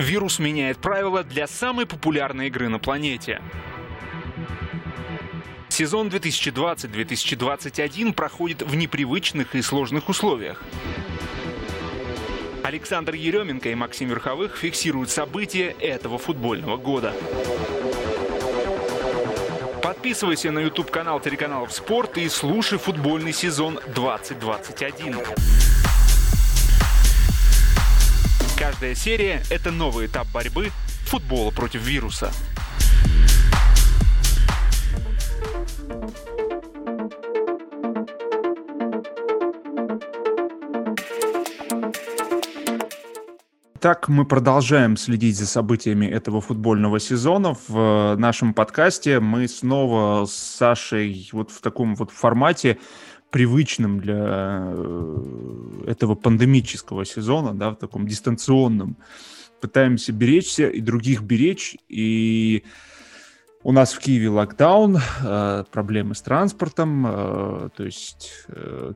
Вирус меняет правила для самой популярной игры на планете. Сезон 2020-2021 проходит в непривычных и сложных условиях. Александр Еременко и Максим Верховых фиксируют события этого футбольного года. Подписывайся на YouTube-канал телеканалов «Спорт» и слушай футбольный сезон 2021. Каждая серия – это новый этап борьбы футбола против вируса. Итак, мы продолжаем следить за событиями этого футбольного сезона. В нашем подкасте мы снова с Сашей вот в таком вот формате, привычном для этого пандемического сезона, да, в таком дистанционном, пытаемся беречься и других беречь. И у нас в Киеве локдаун, проблемы с транспортом, то есть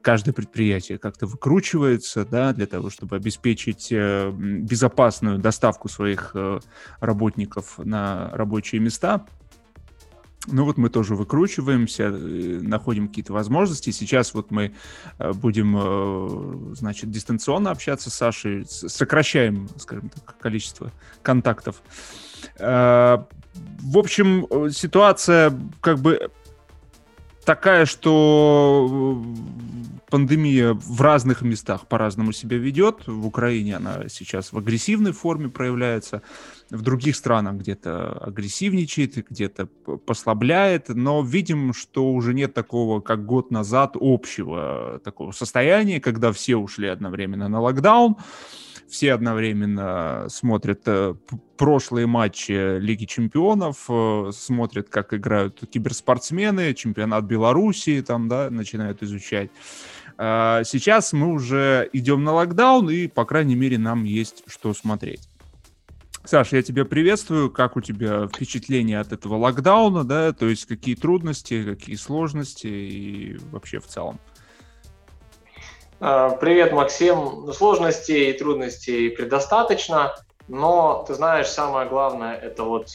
каждое предприятие как-то выкручивается, да, для того, чтобы обеспечить безопасную доставку своих работников на рабочие места. Ну вот мы тоже выкручиваемся, находим какие-то возможности. Сейчас вот мы будем, значит, дистанционно общаться с Сашей, сокращаем, скажем так, количество контактов. В общем, ситуация как бы такая, что пандемия в разных местах по-разному себя ведет. В Украине она сейчас в агрессивной форме проявляется. В других странах где-то агрессивничает, где-то послабляет. Но видим, что уже нет такого, как год назад, общего такого состояния, когда все ушли одновременно на локдаун. Все одновременно смотрят прошлые матчи Лиги Чемпионов, смотрят, как играют киберспортсмены, чемпионат Белоруссии там, да, начинают изучать. Сейчас мы уже идем на локдаун, и, по крайней мере, нам есть что смотреть. Саша, я тебя приветствую. Как у тебя впечатления от этого локдауна, да? То есть какие трудности, какие сложности и вообще в целом? Привет, Максим. Ну, сложностей и трудностей предостаточно, но, ты знаешь, самое главное – это вот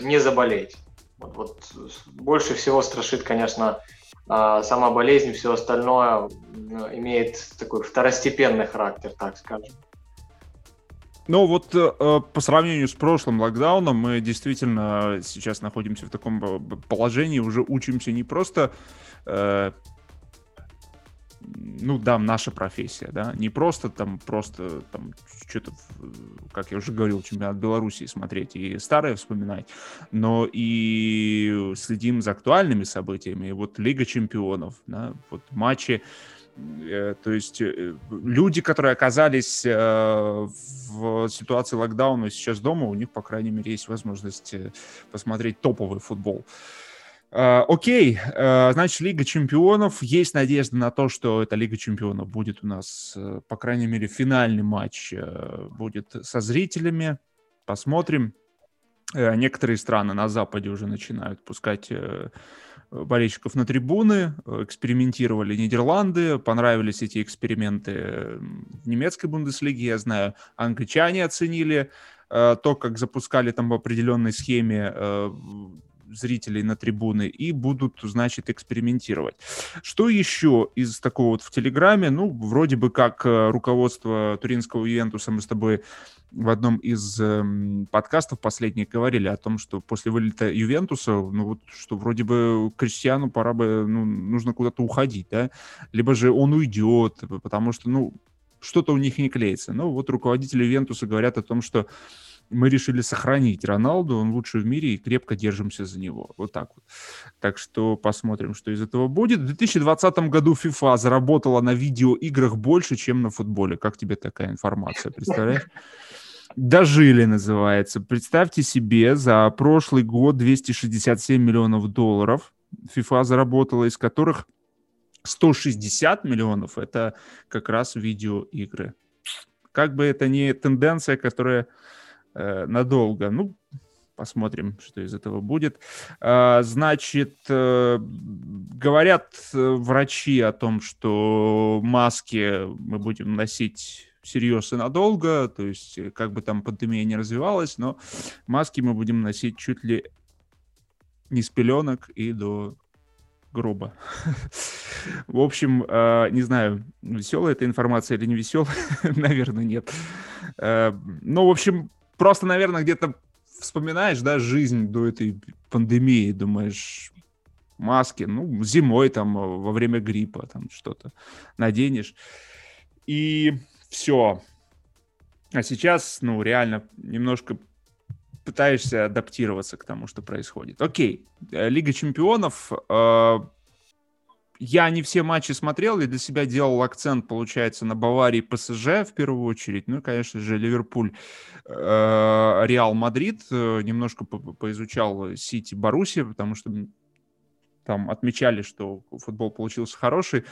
не заболеть. Вот, больше всего страшит, конечно, сама болезнь, все остальное имеет такой второстепенный характер, так скажем. Ну вот по сравнению с прошлым локдауном мы действительно сейчас находимся в таком положении, уже учимся не просто... Ну да, наша профессия, да, не просто там, что-то, как я уже говорил, чемпионат Белоруссии смотреть и старое вспоминать, но и следим за актуальными событиями, вот Лига Чемпионов, да, вот матчи, то есть люди, которые оказались в ситуации локдауна сейчас дома, у них, по крайней мере, есть возможность посмотреть топовый футбол. Окей, значит, Лига Чемпионов. Есть надежда на то, что эта Лига Чемпионов будет у нас, по крайней мере, финальный матч будет со зрителями. Посмотрим. Некоторые страны на Западе уже начинают пускать болельщиков на трибуны. Экспериментировали Нидерланды. Понравились эти эксперименты в немецкой Бундеслиге, я знаю. Англичане оценили то, как запускали там в определенной схеме зрителей на трибуны, и будут, значит, экспериментировать. Что еще из такого вот в Телеграме? Ну, вроде бы как руководство туринского Ювентуса, мы с тобой в одном из подкастов последних говорили о том, что после вылета Ювентуса, ну вот, что вроде бы Криштиану пора бы, ну, нужно куда-то уходить, да? Либо же он уйдет, потому что, ну, что-то у них не клеится. Ну, вот руководители Ювентуса говорят о том, что мы решили сохранить Роналду, он лучший в мире, и крепко держимся за него. Вот так вот. Так что посмотрим, что из этого будет. В 2020 году FIFA заработала на видеоиграх больше, чем на футболе. Как тебе такая информация, представляешь? Дожили, называется. Представьте себе, за прошлый год 267 миллионов долларов FIFA заработала, из которых 160 миллионов – это как раз видеоигры. Как бы это ни тенденция, которая... надолго. Ну, посмотрим, что из этого будет. Значит, говорят врачи о том, что маски мы будем носить всерьез и надолго, то есть как бы там пандемия не развивалась, но маски мы будем носить чуть ли не с пеленок и до гроба. В общем, не знаю, веселая эта информация или не веселая, наверное, нет. Ну, в общем, просто, наверное, где-то вспоминаешь, да, жизнь до этой пандемии, думаешь, маски, ну, зимой там, во время гриппа там что-то наденешь, и все. А сейчас, ну, реально немножко пытаешься адаптироваться к тому, что происходит. Окей, Лига Чемпионов. Я не все матчи смотрел, и для себя делал акцент, получается, на Баварии, ПСЖ в первую очередь. Ну и, конечно же, Ливерпуль, Реал Мадрид. Немножко поизучал Сити, Боруссия, потому что там отмечали, что футбол получился хороший.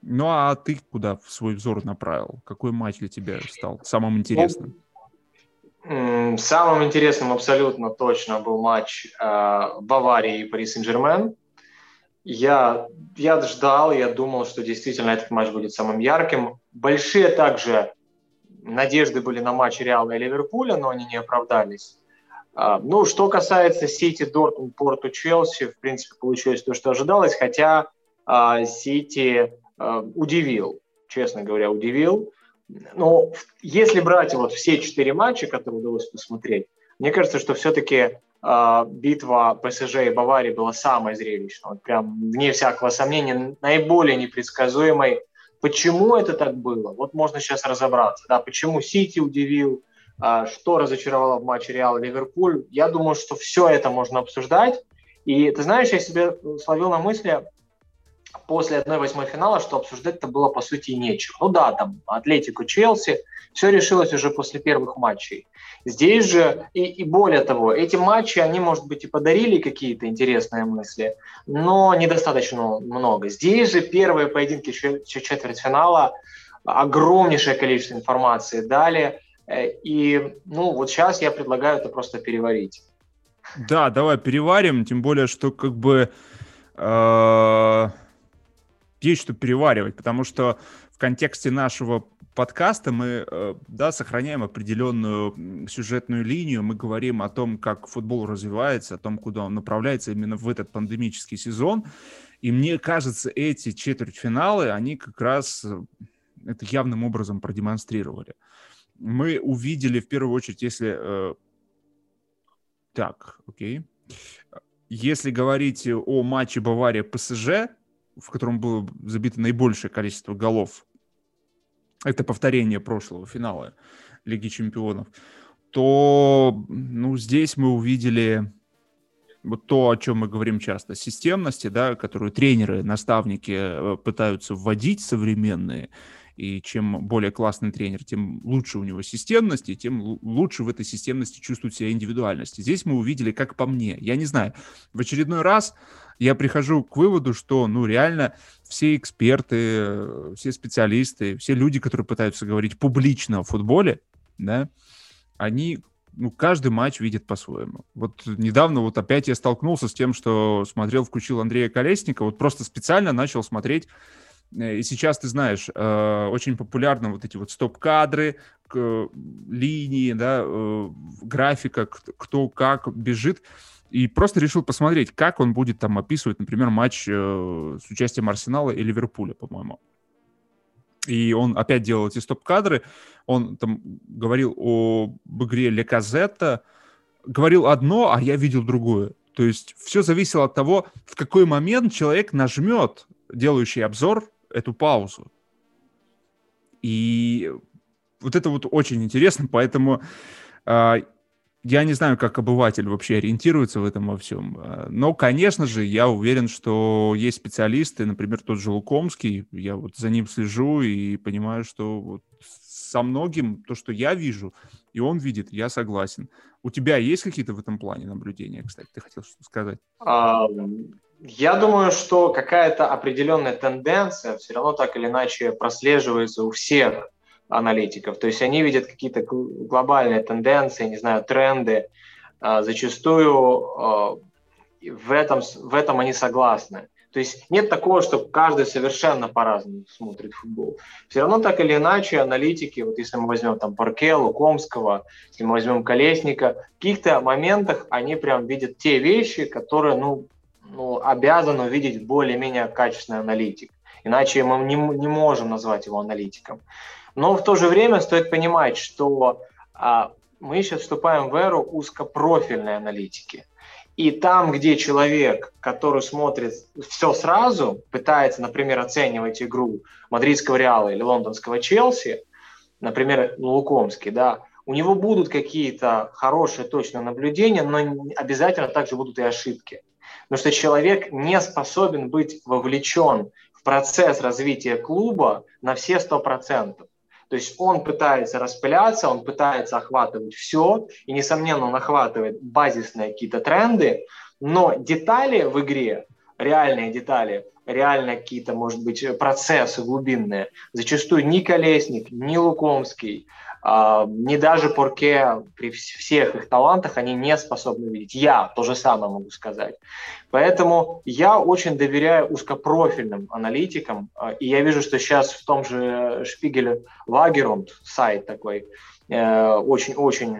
Ну а ты куда свой взор направил? Какой матч для тебя стал самым интересным? Самым интересным абсолютно точно был матч Баварии и Пари Сен-Жермен. Я ждал, я думал, что действительно этот матч будет самым ярким. Большие также надежды были на матч Реала и Ливерпуля, но они не оправдались. Ну, что касается Сити, Дортмунд, Порту, Челси, в принципе, получилось то, что ожидалось, хотя Сити удивил, честно говоря, удивил. Но если брать вот все 4 матча, которые удалось посмотреть, мне кажется, что все-таки битва ПСЖ и Баварии была самая зрелищная, вот прям вне всякого сомнения, наиболее непредсказуемой. Почему это так было? Вот можно сейчас разобраться, да, почему Сити удивил, что разочаровало в матче Реал и Ливерпуль. Я думаю, что все это можно обсуждать. И ты знаешь, я себе словил на мысли после 1/8 финала, что обсуждать-то было по сути нечего. Ну да, там Атлетико, Челси, все решилось уже после первых матчей. Здесь же, и более того, эти матчи, они, может быть, и подарили какие-то интересные мысли, но недостаточно много. Здесь же первые поединки четвертьфинала огромнейшее количество информации дали. И, ну, вот сейчас я предлагаю это просто переварить. Да, давай переварим, тем более, что как бы есть что переваривать, потому что в контексте нашего подкаста мы, да, сохраняем определенную сюжетную линию, мы говорим о том, как футбол развивается, о том, куда он направляется именно в этот пандемический сезон, и мне кажется, эти четвертьфиналы, они как раз это явным образом продемонстрировали. Мы увидели, в первую очередь, если... Если говорить о матче Бавария-ПСЖ, в котором было забито наибольшее количество голов, это повторение прошлого финала Лиги Чемпионов, то, ну, здесь мы увидели вот то, о чем мы говорим часто, системности, да, которую тренеры, наставники пытаются вводить современные. И чем более классный тренер, тем лучше у него системность, и тем лучше в этой системности чувствует себя индивидуальность. Здесь мы увидели, как по мне, я не знаю, в очередной раз я прихожу к выводу, что, ну, реально все эксперты, все специалисты, все люди, которые пытаются говорить публично о футболе, да, они... Ну, каждый матч видит по-своему. Вот недавно вот опять я столкнулся с тем, что смотрел, включил Андрея Колесника, вот просто специально начал смотреть. И сейчас, ты знаешь, очень популярны вот эти вот стоп-кадры, линии, да, графика, кто как бежит. И просто решил посмотреть, как он будет там описывать, например, матч с участием Арсенала и Ливерпуля, по-моему. И он опять делал эти стоп-кадры, он там говорил об игре Ле Казетта, говорил одно, а я видел другое. То есть все зависело от того, в какой момент человек нажмет, делающий обзор, эту паузу. И вот это вот очень интересно, поэтому я не знаю, как обыватель вообще ориентируется в этом во всем. Но, конечно же, я уверен, что есть специалисты, например, тот же Лукомский. Я вот за ним слежу и понимаю, что вот со многим то, что я вижу, и он видит, я согласен. У тебя есть какие-то в этом плане наблюдения, кстати? Ты хотел что-то сказать? Я думаю, что какая-то определенная тенденция все равно так или иначе прослеживается у всех аналитиков. То есть они видят какие-то глобальные тенденции, не знаю, тренды. Зачастую в этом они согласны. То есть нет такого, что каждый совершенно по-разному смотрит футбол. Все равно так или иначе аналитики, вот если мы возьмем там Парке, Лукомского, если мы возьмем Колесника, в каких-то моментах они прям видят те вещи, которые, обязан увидеть более-менее качественный аналитик. Иначе мы не можем назвать его аналитиком. Но в то же время стоит понимать, что мы сейчас вступаем в эру узкопрофильной аналитики. И там, где человек, который смотрит все сразу, пытается, например, оценивать игру мадридского Реала или лондонского Челси, например, Лукомский, да, у него будут какие-то хорошие точные наблюдения, но обязательно также будут и ошибки. Потому что человек не способен быть вовлечен в процесс развития клуба на все 100%. То есть он пытается распыляться, он пытается охватывать все, и, несомненно, он охватывает базисные какие-то тренды, но детали в игре, реальные детали, реально какие-то, может быть, процессы глубинные, зачастую ни Колесник, ни Лукомский, ни даже Порке при всех их талантах они не способны видеть. Я то же самое могу сказать. Поэтому я очень доверяю узкопрофильным аналитикам, и я вижу, что сейчас в том же Шпигеле Лагерунд, сайт такой, очень-очень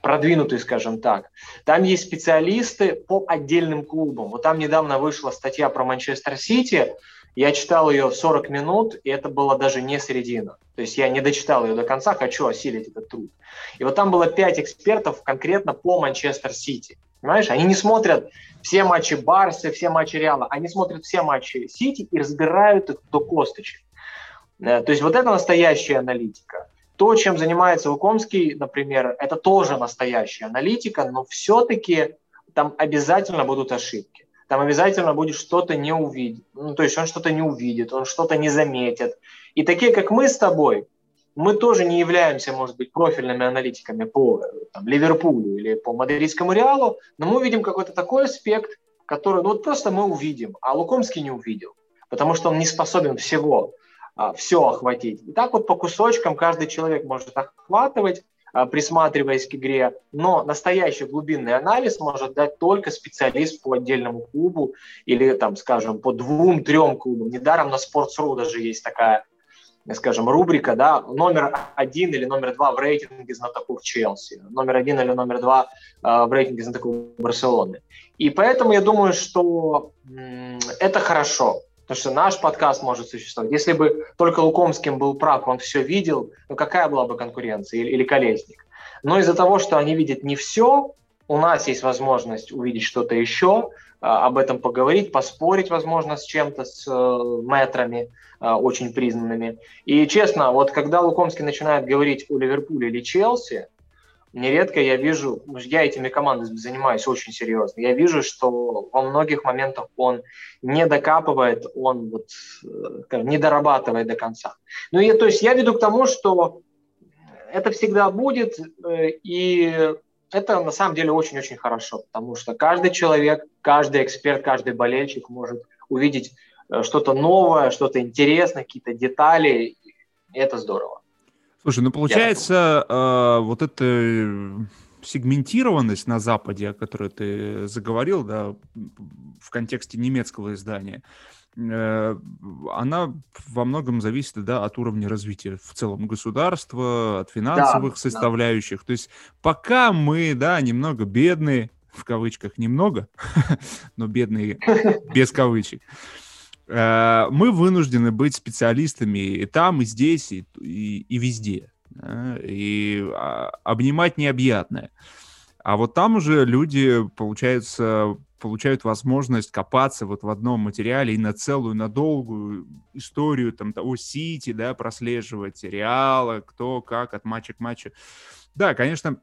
продвинутый, скажем так. Там есть специалисты по отдельным клубам. Вот там недавно вышла статья про Манчестер Сити. Я читал ее 40 минут, и это была даже не середина. То есть я не дочитал ее до конца, хочу осилить этот труд. И вот там было 5 экспертов конкретно по Манчестер Сити. Понимаешь, они не смотрят все матчи Барсы, все матчи Реала. Они смотрят все матчи Сити и разбирают их до косточек. То есть вот это настоящая аналитика. То, чем занимается Лукомский, например, это тоже настоящая аналитика, но все-таки там обязательно будут ошибки. Там обязательно будет что-то не увидеть. Ну, то есть он что-то не увидит, он что-то не заметит. И такие, как мы с тобой, мы тоже не являемся, может быть, профильными аналитиками по там, Ливерпулю или по мадридскому Реалу, но мы увидим какой-то такой аспект, который просто мы увидим, а Лукомский не увидел, потому что он не способен все охватить. И так вот по кусочкам каждый человек может охватывать, присматриваясь к игре, но настоящий глубинный анализ может дать только специалист по отдельному клубу или, там, скажем, по 2-3 клубам. Недаром на Sports.ru даже есть такая, скажем, рубрика, да, номер 1 или номер 2 в рейтинге знатоков Челси, номер 1 или номер 2 в рейтинге знатоков Барселоны. И поэтому я думаю, что это хорошо. Потому что наш подкаст может существовать. Если бы только Лукомским был прав, он все видел, какая была бы конкуренция или Колесник. Но из-за того, что они видят не все, у нас есть возможность увидеть что-то еще, об этом поговорить, поспорить, возможно, с чем-то, с мэтрами очень признанными. И честно, вот когда Лукомский начинает говорить о Ливерпуле или Челси, нередко я вижу, я этими командами занимаюсь очень серьезно, я вижу, что во многих моментах он не докапывает, он не дорабатывает до конца. Я веду к тому, что это всегда будет, и это на самом деле очень-очень хорошо, потому что каждый человек, каждый эксперт, каждый болельщик может увидеть что-то новое, что-то интересное, какие-то детали, и это здорово. Слушай, получается, вот эта сегментированность на Западе, о которой ты заговорил, да, в контексте немецкого издания, она во многом зависит, да, от уровня развития в целом государства, от финансовых составляющих. Да. То есть пока мы, да, немного бедные, в кавычках немного, но бедные без кавычек, мы вынуждены быть специалистами и там, и здесь, и везде. Да? И обнимать необъятное. А вот там уже люди, получается, получают возможность копаться в одном материале и на долгую историю того Сити, да, прослеживать, Реала, кто как, от матча к матчу. Да, конечно,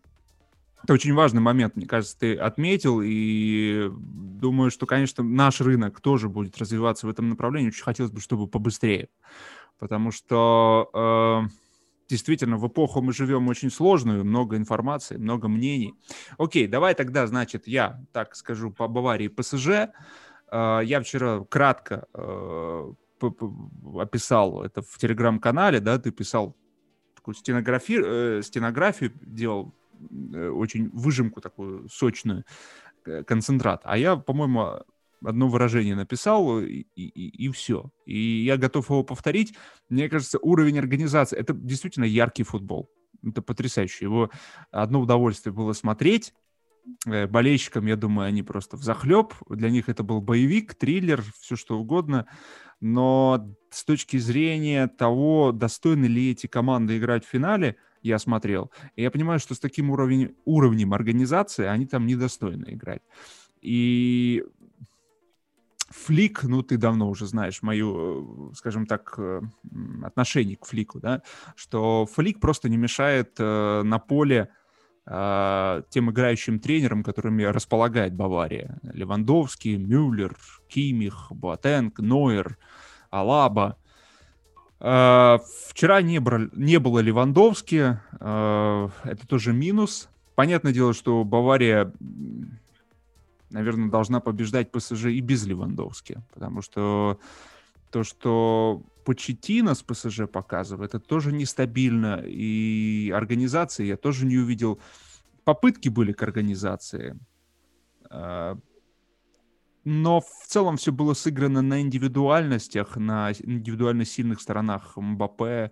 это очень важный момент, мне кажется, ты отметил, и думаю, что, конечно, наш рынок тоже будет развиваться в этом направлении. Очень хотелось бы, чтобы побыстрее, потому что действительно в эпоху мы живем очень сложную, много информации, много мнений. Окей, давай тогда, значит, я так скажу по Баварии и ПСЖ. Я вчера кратко описал это в Телеграм-канале, да, ты писал такую стенографию, делал очень выжимку такую сочную, концентрат. А я, по-моему, одно выражение написал, и все. И я готов его повторить. Мне кажется, уровень организации — это действительно яркий футбол. Это потрясающе. Его одно удовольствие было смотреть. Болельщикам, я думаю, они просто взахлеб. Для них это был боевик, триллер, все что угодно. Но с точки зрения того, достойны ли эти команды играть в финале, я смотрел. И я понимаю, что с таким уровнем организации они там недостойны играть. И Флик, ну, ты давно уже знаешь мою, скажем так, отношение к Флику, да, что Флик просто не мешает на поле тем играющим тренерам, которыми располагает Бавария. Левандовский, Мюллер, Киммих, Боатенг, Нойер, Алаба. Вчера не было Левандовски. Это тоже минус. Понятное дело, что Бавария, наверное, должна побеждать ПСЖ и без Левандовски. Потому что то, что Почеттино с ПСЖ показывает, это тоже нестабильно. И организации я тоже не увидел. Попытки были к организации. Но в целом все было сыграно на индивидуальностях, на индивидуально сильных сторонах Мбаппе,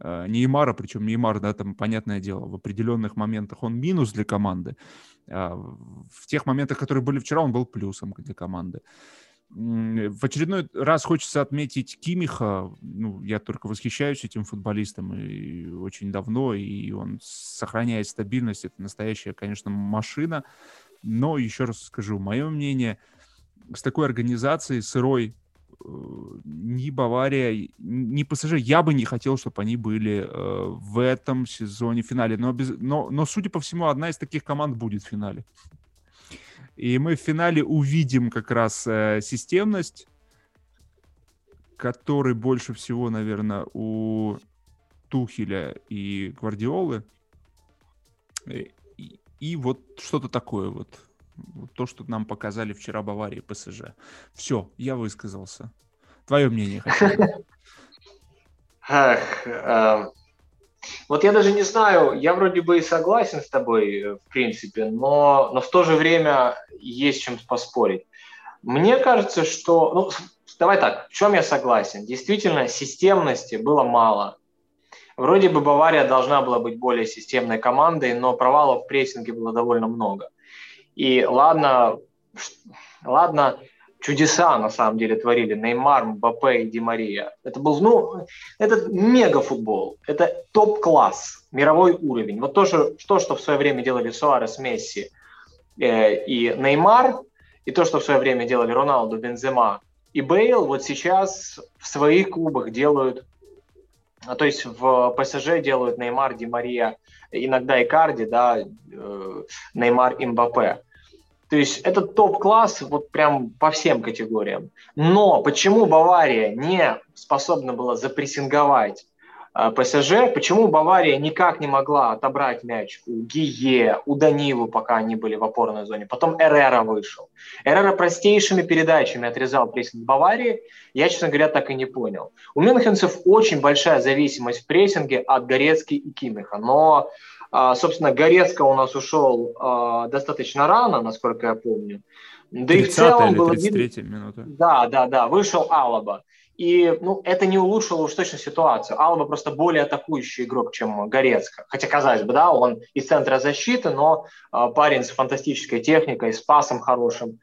Неймара. Причем Неймар, да, там, понятное дело, в определенных моментах он минус для команды. В тех моментах, которые были вчера, он был плюсом для команды. В очередной раз хочется отметить Киммиха. Ну, я только восхищаюсь этим футболистом и очень давно, и он сохраняет стабильность. Это настоящая, конечно, машина. Но еще раз скажу, мое мнение, с такой организацией, сырой, ни Бавария, ни ПСЖ, я бы не хотел, чтобы они были в этом сезоне в финале. Но, судя по всему, одна из таких команд будет в финале. И мы в финале увидим как раз системность, которой больше всего, наверное, у Тухеля и Гвардиолы. И вот что-то такое вот. То, что нам показали вчера Бавария и ПСЖ. Все, я высказался. Твое мнение хочу. Вот я даже не знаю, я вроде бы и согласен с тобой, в принципе, но в то же время есть чем поспорить. Мне кажется, что... Ну, давай так, в чем я согласен? Действительно, системности было мало. Вроде бы Бавария должна была быть более системной командой, но провалов в прессинге было довольно много. И ладно, чудеса на самом деле творили Неймар, Мбаппе и Ди Мария. Это был, это мегафутбол, это топ-класс, мировой уровень. Вот то, что в свое время делали Суарес, Месси и Неймар, и то, что в свое время делали Роналду, Бензема и Бейл, вот сейчас в своих клубах делают, то есть в ПСЖ делают Неймар, Ди Мария, иногда Икарди, да, Неймар и Мбаппе. То есть это топ-класс вот прям по всем категориям. Но почему Бавария не способна была запрессинговать ПСЖ? Почему Бавария никак не могла отобрать мяч у Гие, у Данилу, пока они были в опорной зоне? Потом Эррера вышел. Эррера простейшими передачами отрезал прессинг Баварии. Я, честно говоря, так и не понял. У мюнхенцев очень большая зависимость в прессинге от Горецки и Киммиха. Но... собственно, Горецка у нас ушел достаточно рано, насколько я помню. Да и в целом было видно... Да, вышел Алаба. И это не улучшило уж точно ситуацию. Алаба просто более атакующий игрок, чем Горецка. Хотя, казалось бы, да, он из центра защиты, но парень с фантастической техникой, с пасом хорошим.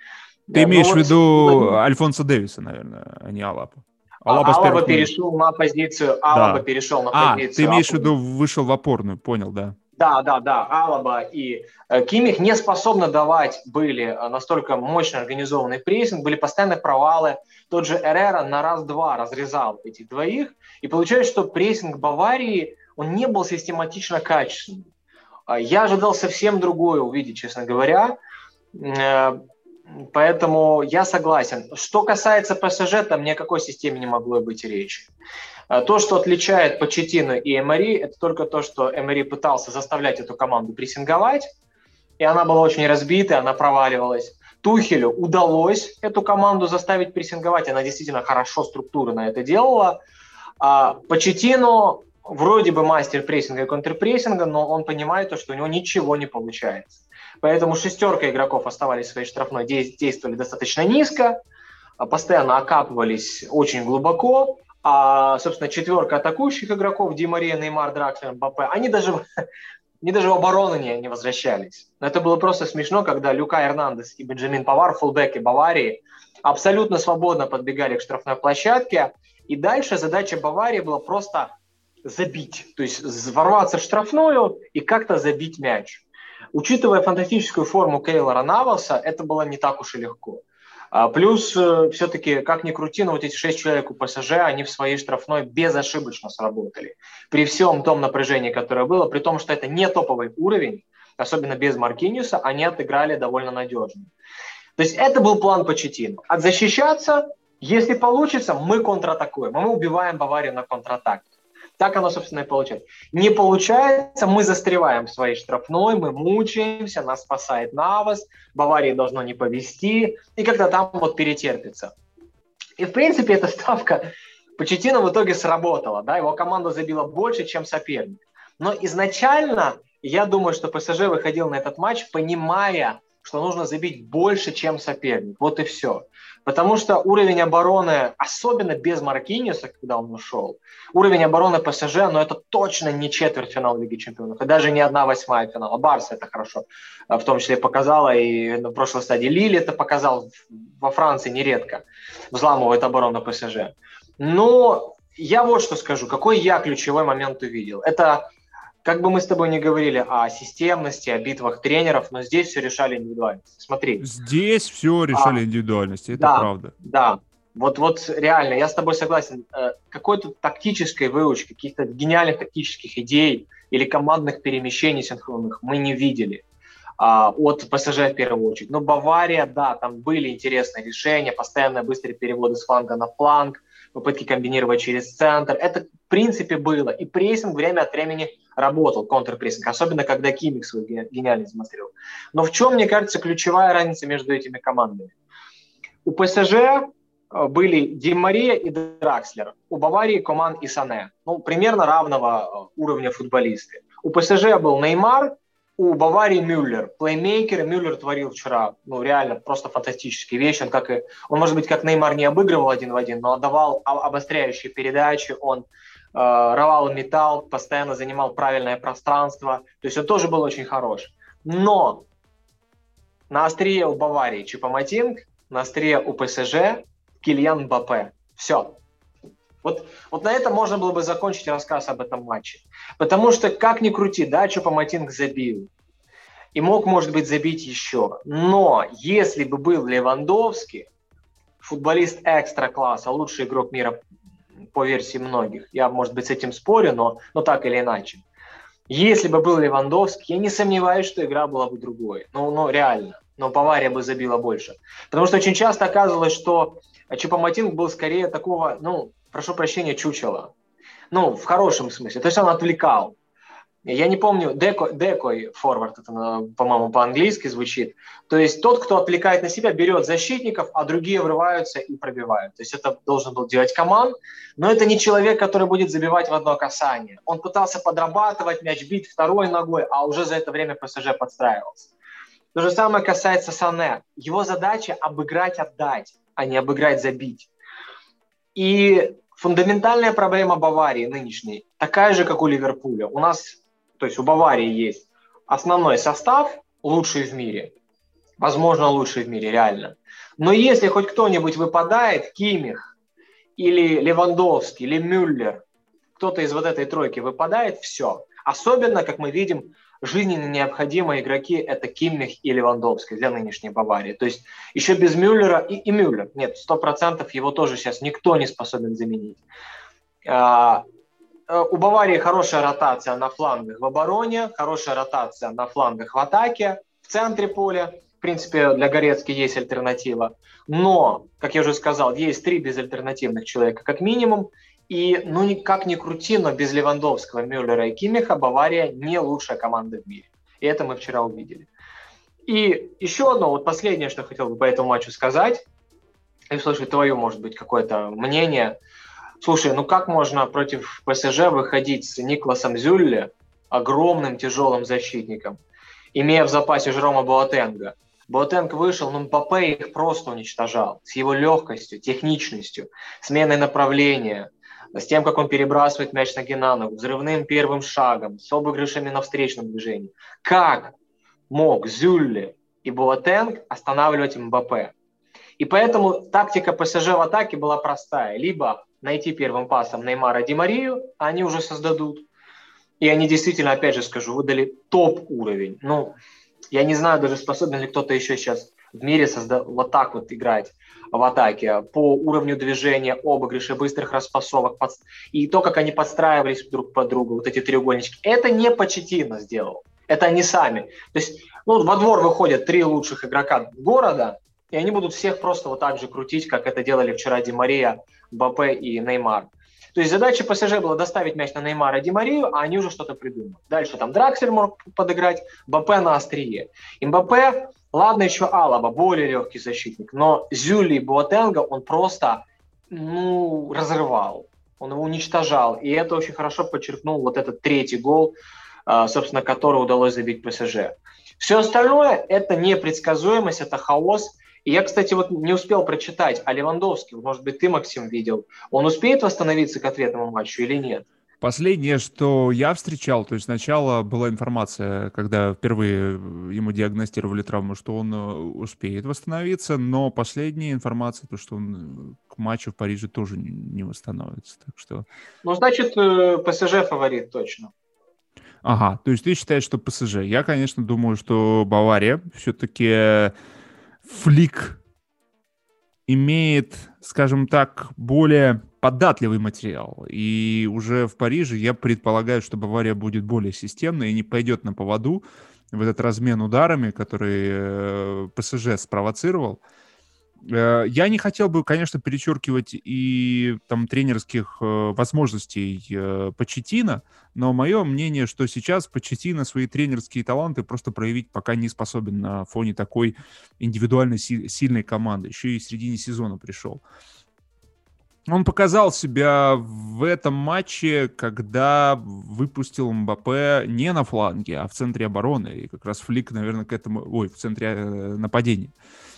Ты имеешь в виду Альфонсо Дэвиса, наверное, а не Алабу? Алаба перешел на позицию. Ты имеешь в виду, вышел в опорную, понял, да? Да, Алаба и Киммих не способны давать были настолько мощно организованный прессинг, были постоянные провалы. Тот же Эррера на раз-два разрезал этих двоих, и получается, что прессинг Баварии, он не был систематично качественным. Я ожидал совсем другое увидеть, честно говоря, поэтому я согласен. Что касается ПСЖ, там ни о какой системе не могло быть речи. То, что отличает Почеттино и Эмери, это только то, что Эмери пытался заставлять эту команду прессинговать, и она была очень разбита, она проваливалась. Тухелю удалось эту команду заставить прессинговать, она действительно хорошо структурно это делала. Почеттино вроде бы мастер прессинга и контрпрессинга, но он понимает то, что у него ничего не получается. Поэтому шестерка игроков оставались в своей штрафной, действовали достаточно низко, постоянно окапывались очень глубоко. А, собственно, четверка атакующих игроков, Ди Мария, Неймар, Дракслер, Мбаппе, они даже в оборону не возвращались. Но это было просто смешно, когда Люка Эрнандес и Бенджамин Павар, фулбеки Баварии, абсолютно свободно подбегали к штрафной площадке. И дальше задача Баварии была просто забить, то есть ворваться в штрафную и как-то забить мяч. Учитывая фантастическую форму Кейлора Наваса, это было не так уж и легко. Плюс, все-таки, как ни крути, но вот эти 6 человек у ПСЖ, они в своей штрафной безошибочно сработали. При всем том напряжении, которое было, при том, что это не топовый уровень, особенно без Маркиниуса, они отыграли довольно надежно. То есть это был план Почеттино. Отзащищаться, если получится, мы контратакуем, а мы убиваем Баварию на контратаке. Так оно, собственно, и получается. Не получается, мы застреваем в своей штрафной, мы мучаемся, нас спасает Навас, Баварии должно не повезти, и как-то там вот перетерпится. И, в принципе, эта ставка Почеттино в итоге сработала, да, его команда забила больше, чем соперник. Но изначально, я думаю, что ПСЖ выходил на этот матч, понимая, что нужно забить больше, чем соперник. Вот и все. Потому что уровень обороны, особенно без Маркиниуса, когда он ушел, уровень обороны ПСЖ, но это точно не четвертьфинал Лиги Чемпионов, и даже не 1/8 финала. Барса это хорошо, в том числе, показала, и на прошлой стадии Лили это показал, во Франции нередко взламывает оборону ПСЖ. Но я вот что скажу, какой я ключевой момент увидел. Это, как бы мы с тобой не говорили о системности, о битвах тренеров, но здесь все решали индивидуальности. Смотри. Здесь все решали индивидуальности, это да, правда. Да, вот реально, я с тобой согласен. Какой-то тактической выучки, каких-то гениальных тактических идей или командных перемещений синхронных мы не видели от ПСЖ в первую очередь. Но Бавария, да, там были интересные решения, постоянные быстрые переводы с фланга на фланг, попытки комбинировать через центр. Это, в принципе, было. И прессинг время от времени работал, контрпрессинг, особенно когда Киммих свой гениально смотрел. Но в чем, мне кажется, ключевая разница между этими командами? У ПСЖ были Ди Мария и Дракслер, у Баварии Коман и Сане. Ну, примерно равного уровня футболисты. У ПСЖ был Неймар, у Баварии Мюллер, плеймейкер. Мюллер творил вчера, ну, реально просто фантастические вещи. Он, может быть, как Неймар не обыгрывал один в один, но отдавал обостряющие передачи, он рвал металл, постоянно занимал правильное пространство. То есть он тоже был очень хорош. Но на острие у Баварии Чупамотинг, на острие у ПСЖ Кильян Мбаппе. Все. Вот на этом можно было бы закончить рассказ об этом матче. Потому что, как ни крути, да, Чупамотинг забил. И мог, может быть, забить еще. Но если бы был Левандовский, футболист экстра-класса, лучший игрок мира по версии многих, я, может быть, с этим спорю, но так или иначе. Если бы был Левандовский, я не сомневаюсь, что игра была бы другой. Ну реально. Но Бавария бы забила больше. Потому что очень часто оказывалось, что Чупамотинг был скорее такого, ну, прошу прощения, чучела. Ну, в хорошем смысле. То есть он отвлекал. Я не помню, декой форвард, это, по-моему, по-английски звучит. То есть тот, кто отвлекает на себя, берет защитников, а другие врываются и пробивают. То есть это должен был делать Команд, но это не человек, который будет забивать в одно касание. Он пытался подрабатывать мяч, бить второй ногой, а уже за это время ПСЖ подстраивался. То же самое касается Сане. Его задача обыграть, отдать, а не обыграть, забить. И фундаментальная проблема Баварии нынешней такая же, как у Ливерпуля. У нас, то есть у Баварии есть основной состав, лучший в мире. Возможно, лучший в мире, реально. Но если хоть кто-нибудь выпадает, Киммих или Левандовский, или Мюллер, кто-то из вот этой тройки выпадает, все. Особенно, как мы видим, жизненно необходимые игроки – это Киммих и Левандовский для нынешней Баварии. То есть еще без Мюллера и Мюллер. Нет, 100% его тоже сейчас никто не способен заменить. У Баварии хорошая ротация на флангах в обороне, хорошая ротация на флангах в атаке, в центре поля. В принципе, для Горецки есть альтернатива. Но, как я уже сказал, есть 3 безальтернативных человека как минимум. И, ну, как ни крути, но без Левандовского, Мюллера и Киммиха Бавария не лучшая команда в мире. И это мы вчера увидели. И еще одно, вот последнее, что хотел бы по этому матчу сказать, и услышать твое, может быть, какое-то мнение. Слушай, ну как можно против ПСЖ выходить с Никласом Зюлле, огромным тяжелым защитником, имея в запасе Жерома Боатенга? Боатенг вышел, но Мбаппе их просто уничтожал. С его легкостью, техничностью, сменой направления, с тем, как он перебрасывает мяч ноги на ногу, взрывным первым шагом, с обыгрышами на встречном движении. Как мог Зюлле и Боатенг останавливать Мбаппе? И поэтому тактика ПСЖ в атаке была простая. Либо найти первым пасом Неймара, Ди Марию, а они уже создадут. И они действительно, опять же скажу, выдали топ-уровень. Ну, я не знаю даже, способен ли кто-то еще сейчас в мире вот так вот играть в атаке. По уровню движения, обыгрыша, быстрых распасовок. И то, как они подстраивались друг под друга, вот эти треугольнички. Это не Почеттино сделал. Это они сами. То есть, ну, во двор выходят три лучших игрока города, и они будут всех просто вот так же крутить, как это делали вчера Ди Мария, Мбаппе и Неймар. То есть задача ПСЖ была доставить мяч на Неймара, Ди Марию, а они уже что-то придумали. Дальше там Дракслер мог подыграть, Мбаппе на острие. И Мбаппе, ладно, еще Алаба, более легкий защитник, но Зюлли и Боатенга он просто, ну, разрывал, он его уничтожал. И это очень хорошо подчеркнул вот этот третий гол, собственно, который удалось забить ПСЖ. Все остальное – это непредсказуемость, это хаос. И я, кстати, вот не успел прочитать, а Левандовский, может быть, ты, Максим, видел, он успеет восстановиться к ответному матчу или нет? Последнее, что я встречал, то есть сначала была информация, когда впервые ему диагностировали травму, что он успеет восстановиться, но последняя информация, то, что он к матчу в Париже тоже не восстановится. Так что... Ну, значит, ПСЖ фаворит точно. Ага, то есть ты считаешь, что ПСЖ. Я, конечно, думаю, что Бавария все-таки... Флик имеет, скажем так, более податливый материал. И уже в Париже я предполагаю, что Бавария будет более системной и не пойдет на поводу в этот размен ударами, который ПСЖ спровоцировал. Я не хотел бы, конечно, перечеркивать и там тренерских возможностей Почеттино, но мое мнение, что сейчас Почеттино свои тренерские таланты просто проявить пока не способен на фоне такой индивидуально сильной команды. Еще и в середине сезона пришел. Он показал себя в этом матче, когда выпустил Мбаппе не на фланге, а в центре обороны. И как раз Флик, наверное, к этому... Ой, в центре нападения.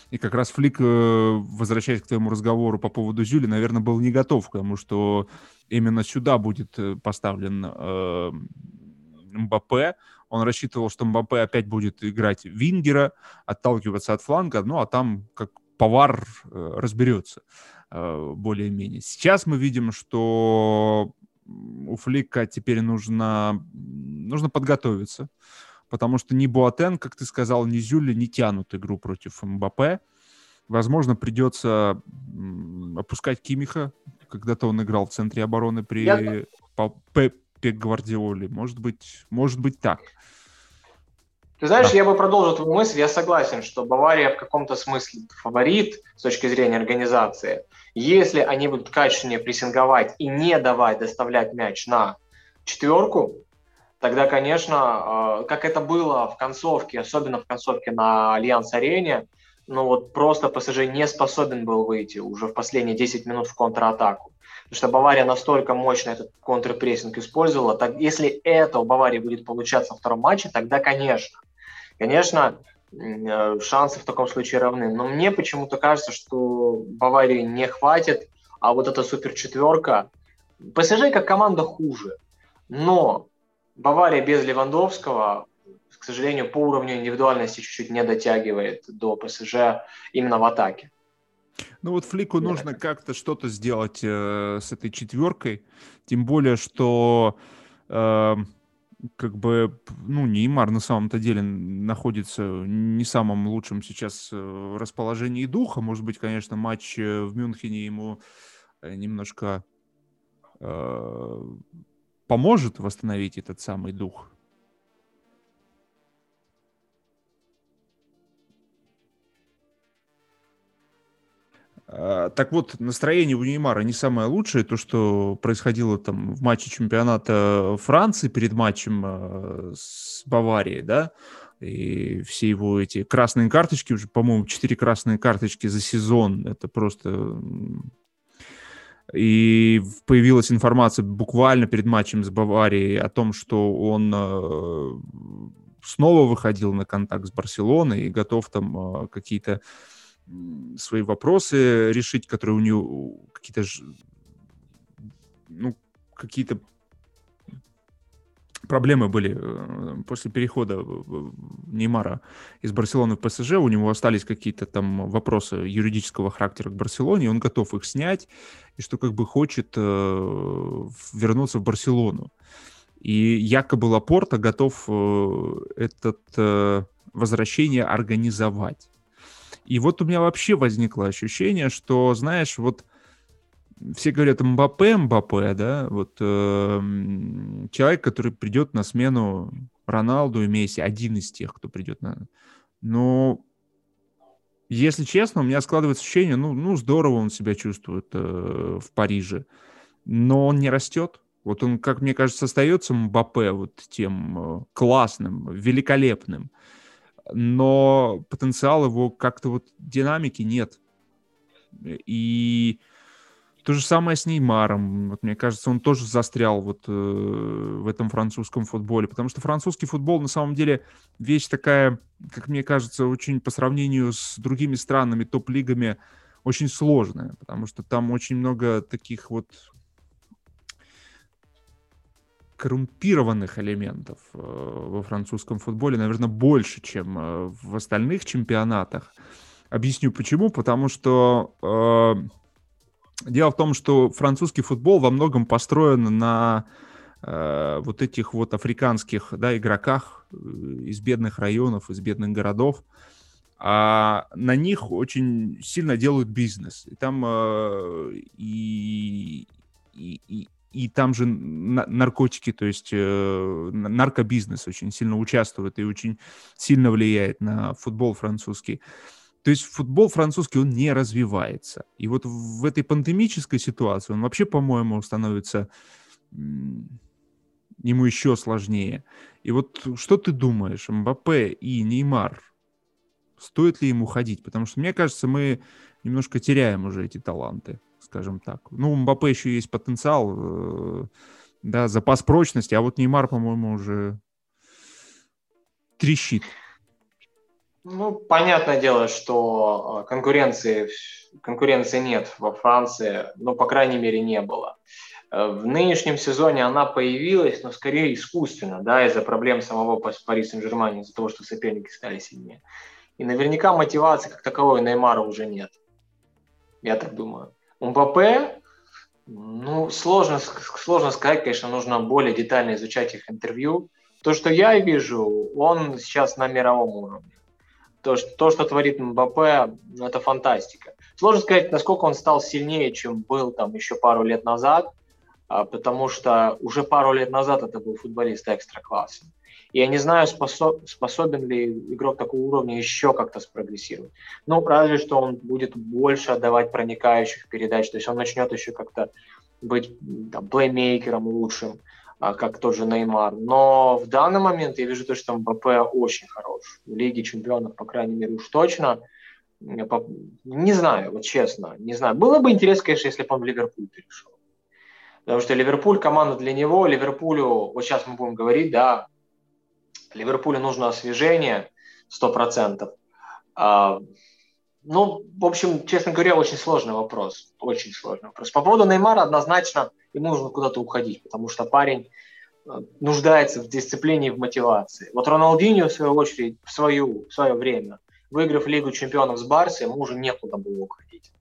И как раз Флик, возвращаясь к твоему разговору по поводу Зюли, наверное, был не готов к тому, что именно сюда будет поставлен Мбаппе. Он рассчитывал, что Мбаппе опять будет играть вингера, отталкиваться от фланга, ну а там как Повар разберется более-менее. Сейчас мы видим, что у Флика теперь нужно подготовиться. Потому что ни Боатенг, как ты сказал, ни Зюлли не тянут игру против Мбаппе. Возможно, придется опускать Киммиха. Когда-то он играл в центре обороны при Пепе Гвардиоле. Может быть так. Ты знаешь, да. Я бы продолжил твою мысль. Я согласен, что Бавария в каком-то смысле фаворит с точки зрения организации. Если они будут качественнее прессинговать и не давать доставлять мяч на четверку, тогда, конечно, как это было в концовке, особенно в концовке на Альянс-арене, ну вот просто ПСЖ не способен был выйти уже в последние 10 минут в контратаку. Потому что Бавария настолько мощно этот контрпрессинг использовала. Так, если это у Баварии будет получаться во втором матче, тогда, конечно, шансы в таком случае равны. Но мне почему-то кажется, что Баварии не хватит, а вот эта суперчетверка... ПСЖ как команда хуже, но... Бавария без Левандовского, к сожалению, по уровню индивидуальности чуть-чуть не дотягивает до ПСЖ именно в атаке. Ну вот Флику нужно как-то что-то сделать с этой четверкой, тем более, что Неймар на самом-то деле находится не в самом лучшем сейчас расположении духа. Может быть, конечно, матч в Мюнхене ему немножко... поможет восстановить этот самый дух? Так вот, настроение у Неймара не самое лучшее. То, что происходило там в матче чемпионата Франции перед матчем с Баварией, да, и все его эти красные карточки, уже, по-моему, 4 красные карточки за сезон, это просто... И появилась информация буквально перед матчем с Баварией о том, что он снова выходил на контакт с Барселоной и готов там какие-то свои вопросы решить, которые у него какие-то проблемы были после перехода Неймара из Барселоны в ПСЖ. У него остались какие-то там вопросы юридического характера к Барселоне, он готов их снять, и что хочет вернуться в Барселону. И якобы Лапорта готов это возвращение организовать. И вот у меня вообще возникло ощущение, что, знаешь, вот все говорят Мбаппе, да, вот человек, который придет на смену Роналду и Месси, один из тех, кто придет на... Но, если честно, у меня складывается ощущение, здорово он себя чувствует в Париже, но он не растет. Вот он, как мне кажется, остается Мбаппе вот тем классным, великолепным, но потенциал его как-то вот динамики нет. И то же самое с Неймаром. Вот, мне кажется, он тоже застрял вот в этом французском футболе, потому что французский футбол на самом деле вещь такая, как мне кажется, очень по сравнению с другими странами, топ-лигами, очень сложная, потому что там очень много таких вот коррумпированных элементов во французском футболе, наверное, больше, чем в остальных чемпионатах. Объясню почему. Потому что дело в том, что французский футбол во многом построен на вот этих вот африканских, да, игроках из бедных районов, из бедных городов. А на них очень сильно делают бизнес. И там и там же наркотики, то есть наркобизнес очень сильно участвует и очень сильно влияет на футбол французский. То есть футбол французский, он не развивается. И вот в этой пандемической ситуации он вообще, по-моему, становится ему еще сложнее. И вот что ты думаешь, Мбаппе и Неймар, стоит ли им уходить? Потому что, мне кажется, мы немножко теряем уже эти таланты, скажем так. Ну, у Мбаппе еще есть потенциал, да, запас прочности, а вот Неймар, по-моему, уже трещит. Ну, понятное дело, что конкуренции нет во Франции, но, по крайней мере, не было. В нынешнем сезоне она появилась, но скорее искусственно, да, из-за проблем самого Пари Сен-Жермана, из-за того, что соперники стали сильнее. И наверняка мотивации как таковой у Неймара уже нет. Я так думаю. Мбаппе, сложно сказать, конечно, нужно более детально изучать их интервью. То, что я вижу, он сейчас на мировом уровне. То, что творит Мбаппе, это фантастика. Сложно сказать, насколько он стал сильнее, чем был там еще пару лет назад, потому что уже пару лет назад это был футболист экстра-класса. И я не знаю, способен ли игрок такого уровня еще как-то спрогрессировать. Ну, разве что он будет больше отдавать проникающих передач, то есть он начнет еще как-то быть там плеймейкером лучшим, как тот же Неймар. Но в данный момент я вижу то, что Мбаппе очень хорош. В Лиге Чемпионов, по крайней мере, уж точно. Не знаю, вот честно, не знаю. Было бы интересно, конечно, если бы он в Ливерпуль перешел. Потому что Ливерпуль, команда для него, Ливерпулю, вот сейчас мы будем говорить, да, Ливерпулю нужно освежение 100%. В общем, честно говоря, очень сложный вопрос. Очень сложный вопрос. По поводу Неймара однозначно ему нужно куда-то уходить, потому что парень нуждается в дисциплине и в мотивации. Вот Роналдиньо, в свою очередь, в свое время, выиграв Лигу Чемпионов с Барсой, ему уже некуда было уходить.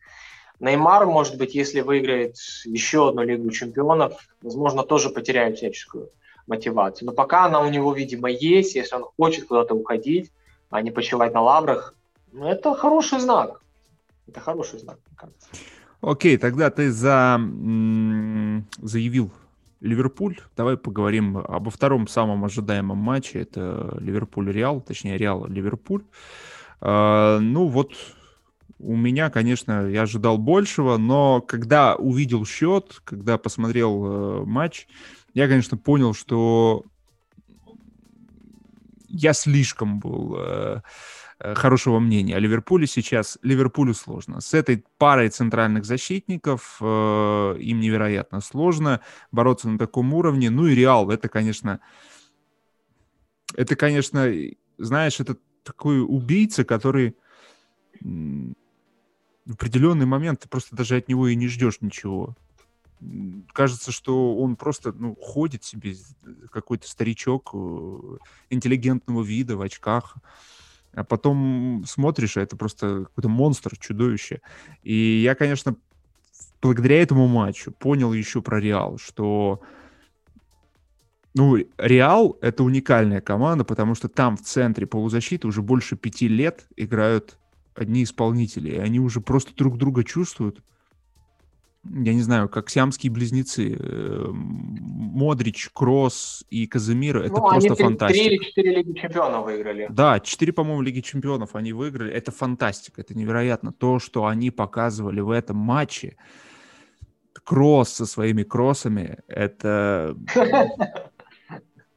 Неймар, может быть, если выиграет еще одну Лигу Чемпионов, возможно, тоже потеряет всяческую мотивацию. Но пока она у него, видимо, есть, если он хочет куда-то уходить, а не почивать на лаврах, это хороший знак. Это хороший знак, мне кажется. Окей, тогда ты заявил Ливерпуль. Давай поговорим обо втором самом ожидаемом матче. Это Ливерпуль-Реал, точнее, Реал-Ливерпуль. У меня, конечно, я ожидал большего, но когда увидел счет, когда посмотрел матч, я, конечно, понял, что я слишком был хорошего мнения о Ливерпуле сейчас. Ливерпулю сложно. С этой парой центральных защитников им невероятно сложно бороться на таком уровне. Ну и Реал, это, конечно, знаешь, это такой убийца, который в определенный момент ты просто даже от него и не ждешь ничего. Кажется, что он просто ходит себе, какой-то старичок интеллигентного вида в очках. А потом смотришь, а это просто какой-то монстр, чудовище. И я, конечно, благодаря этому матчу понял еще про Реал, что Реал — это уникальная команда, потому что там в центре полузащиты уже больше 5 лет играют одни исполнители. И они уже просто друг друга чувствуют. Я не знаю, как сиамские близнецы. Модрич, Кроос и Каземиро — это просто фантастика. 3 или 4 Лиги Чемпионов выиграли. Да, 4, по-моему, Лиги Чемпионов они выиграли. Это фантастика, это невероятно. То, что они показывали в этом матче. Кроос со своими кроссами — это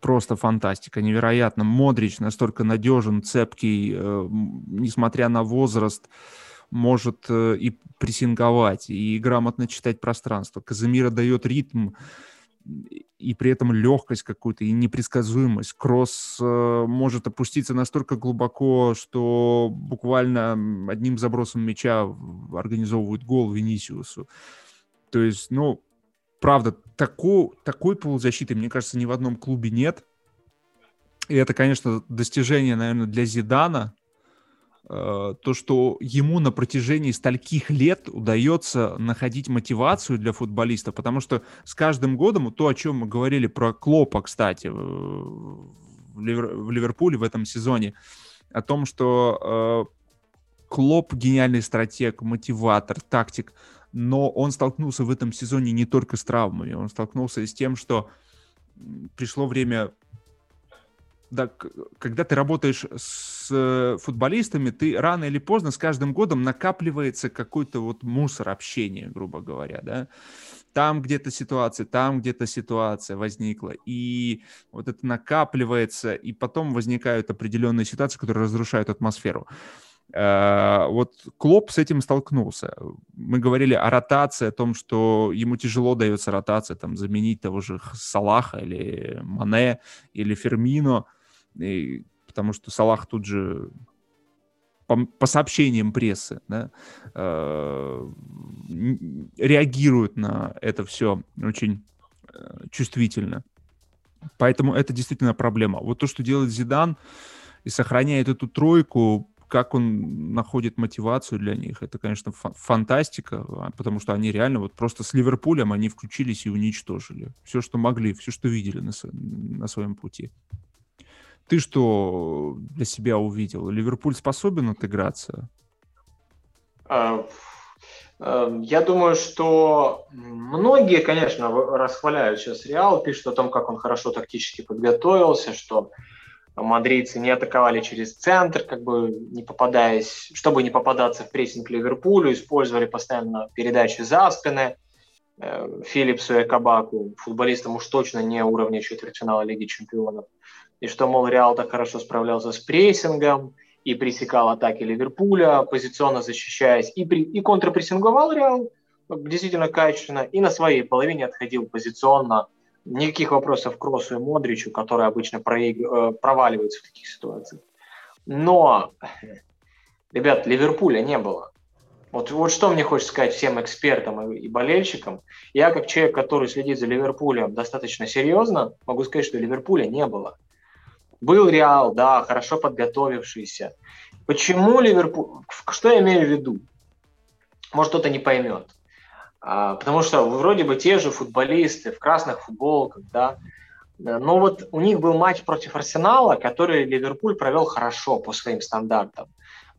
просто фантастика, невероятно. Модрич настолько надежен, цепкий, несмотря на возраст, может и прессинговать, и грамотно читать пространство. Каземиро дает ритм, и при этом легкость какую-то, и непредсказуемость. Кросс может опуститься настолько глубоко, что буквально одним забросом мяча организовывают гол Винисиусу. То есть, правда, такой полузащиты, мне кажется, ни в одном клубе нет. И это, конечно, достижение, наверное, для Зидана, то, что ему на протяжении стольких лет удается находить мотивацию для футболиста, потому что с каждым годом, то, о чем мы говорили про Клопа, кстати, в Ливерпуле в этом сезоне, о том, что Клоп гениальный стратег, мотиватор, тактик, но он столкнулся в этом сезоне не только с травмами, он столкнулся и с тем, что пришло время. Да, когда ты работаешь с футболистами, ты рано или поздно с каждым годом накапливается какой-то мусор общения, грубо говоря, да. Там где-то ситуация возникла, и это накапливается, и потом возникают определенные ситуации, которые разрушают атмосферу. Клоп с этим столкнулся. Мы говорили о ротации, о том, что ему тяжело дается ротация, там, заменить того же Салаха или Мане или Фермино. И потому что Салах тут же, по сообщениям прессы, да, реагирует на это все очень чувствительно. Поэтому это действительно проблема. То, что делает Зидан и сохраняет эту тройку, как он находит мотивацию для них, это, конечно, фантастика, потому что они реально просто с Ливерпулем они включились и уничтожили все, что могли, все, что видели на своем пути. Ты что для себя увидел? Ливерпуль способен отыграться? Я думаю, что многие, конечно, расхваляют сейчас Реал, пишут о том, как он хорошо тактически подготовился, что мадридцы не атаковали через центр, чтобы не попадаться в прессинг Ливерпулю, использовали постоянно передачи за спины Филлипсу и Кабаку, футболистам уж точно не уровня четвертьфинала Лиги Чемпионов, и что, мол, Реал так хорошо справлялся с прессингом и пресекал атаки Ливерпуля, позиционно защищаясь, и контрпрессинговал Реал действительно качественно, и на своей половине отходил позиционно. Никаких вопросов Кроосу и Модричу, которые обычно проваливаются в таких ситуациях. Но, ребят, Ливерпуля не было. Вот что мне хочется сказать всем экспертам и болельщикам. Я, как человек, который следит за Ливерпулем достаточно серьезно, могу сказать, что Ливерпуля не было. Был Реал, да, хорошо подготовившийся. Почему Ливерпуль? Что я имею в виду? Может, кто-то не поймет. Потому что вроде бы те же футболисты в красных футболках, да, но у них был матч против Арсенала, который Ливерпуль провел хорошо по своим стандартам.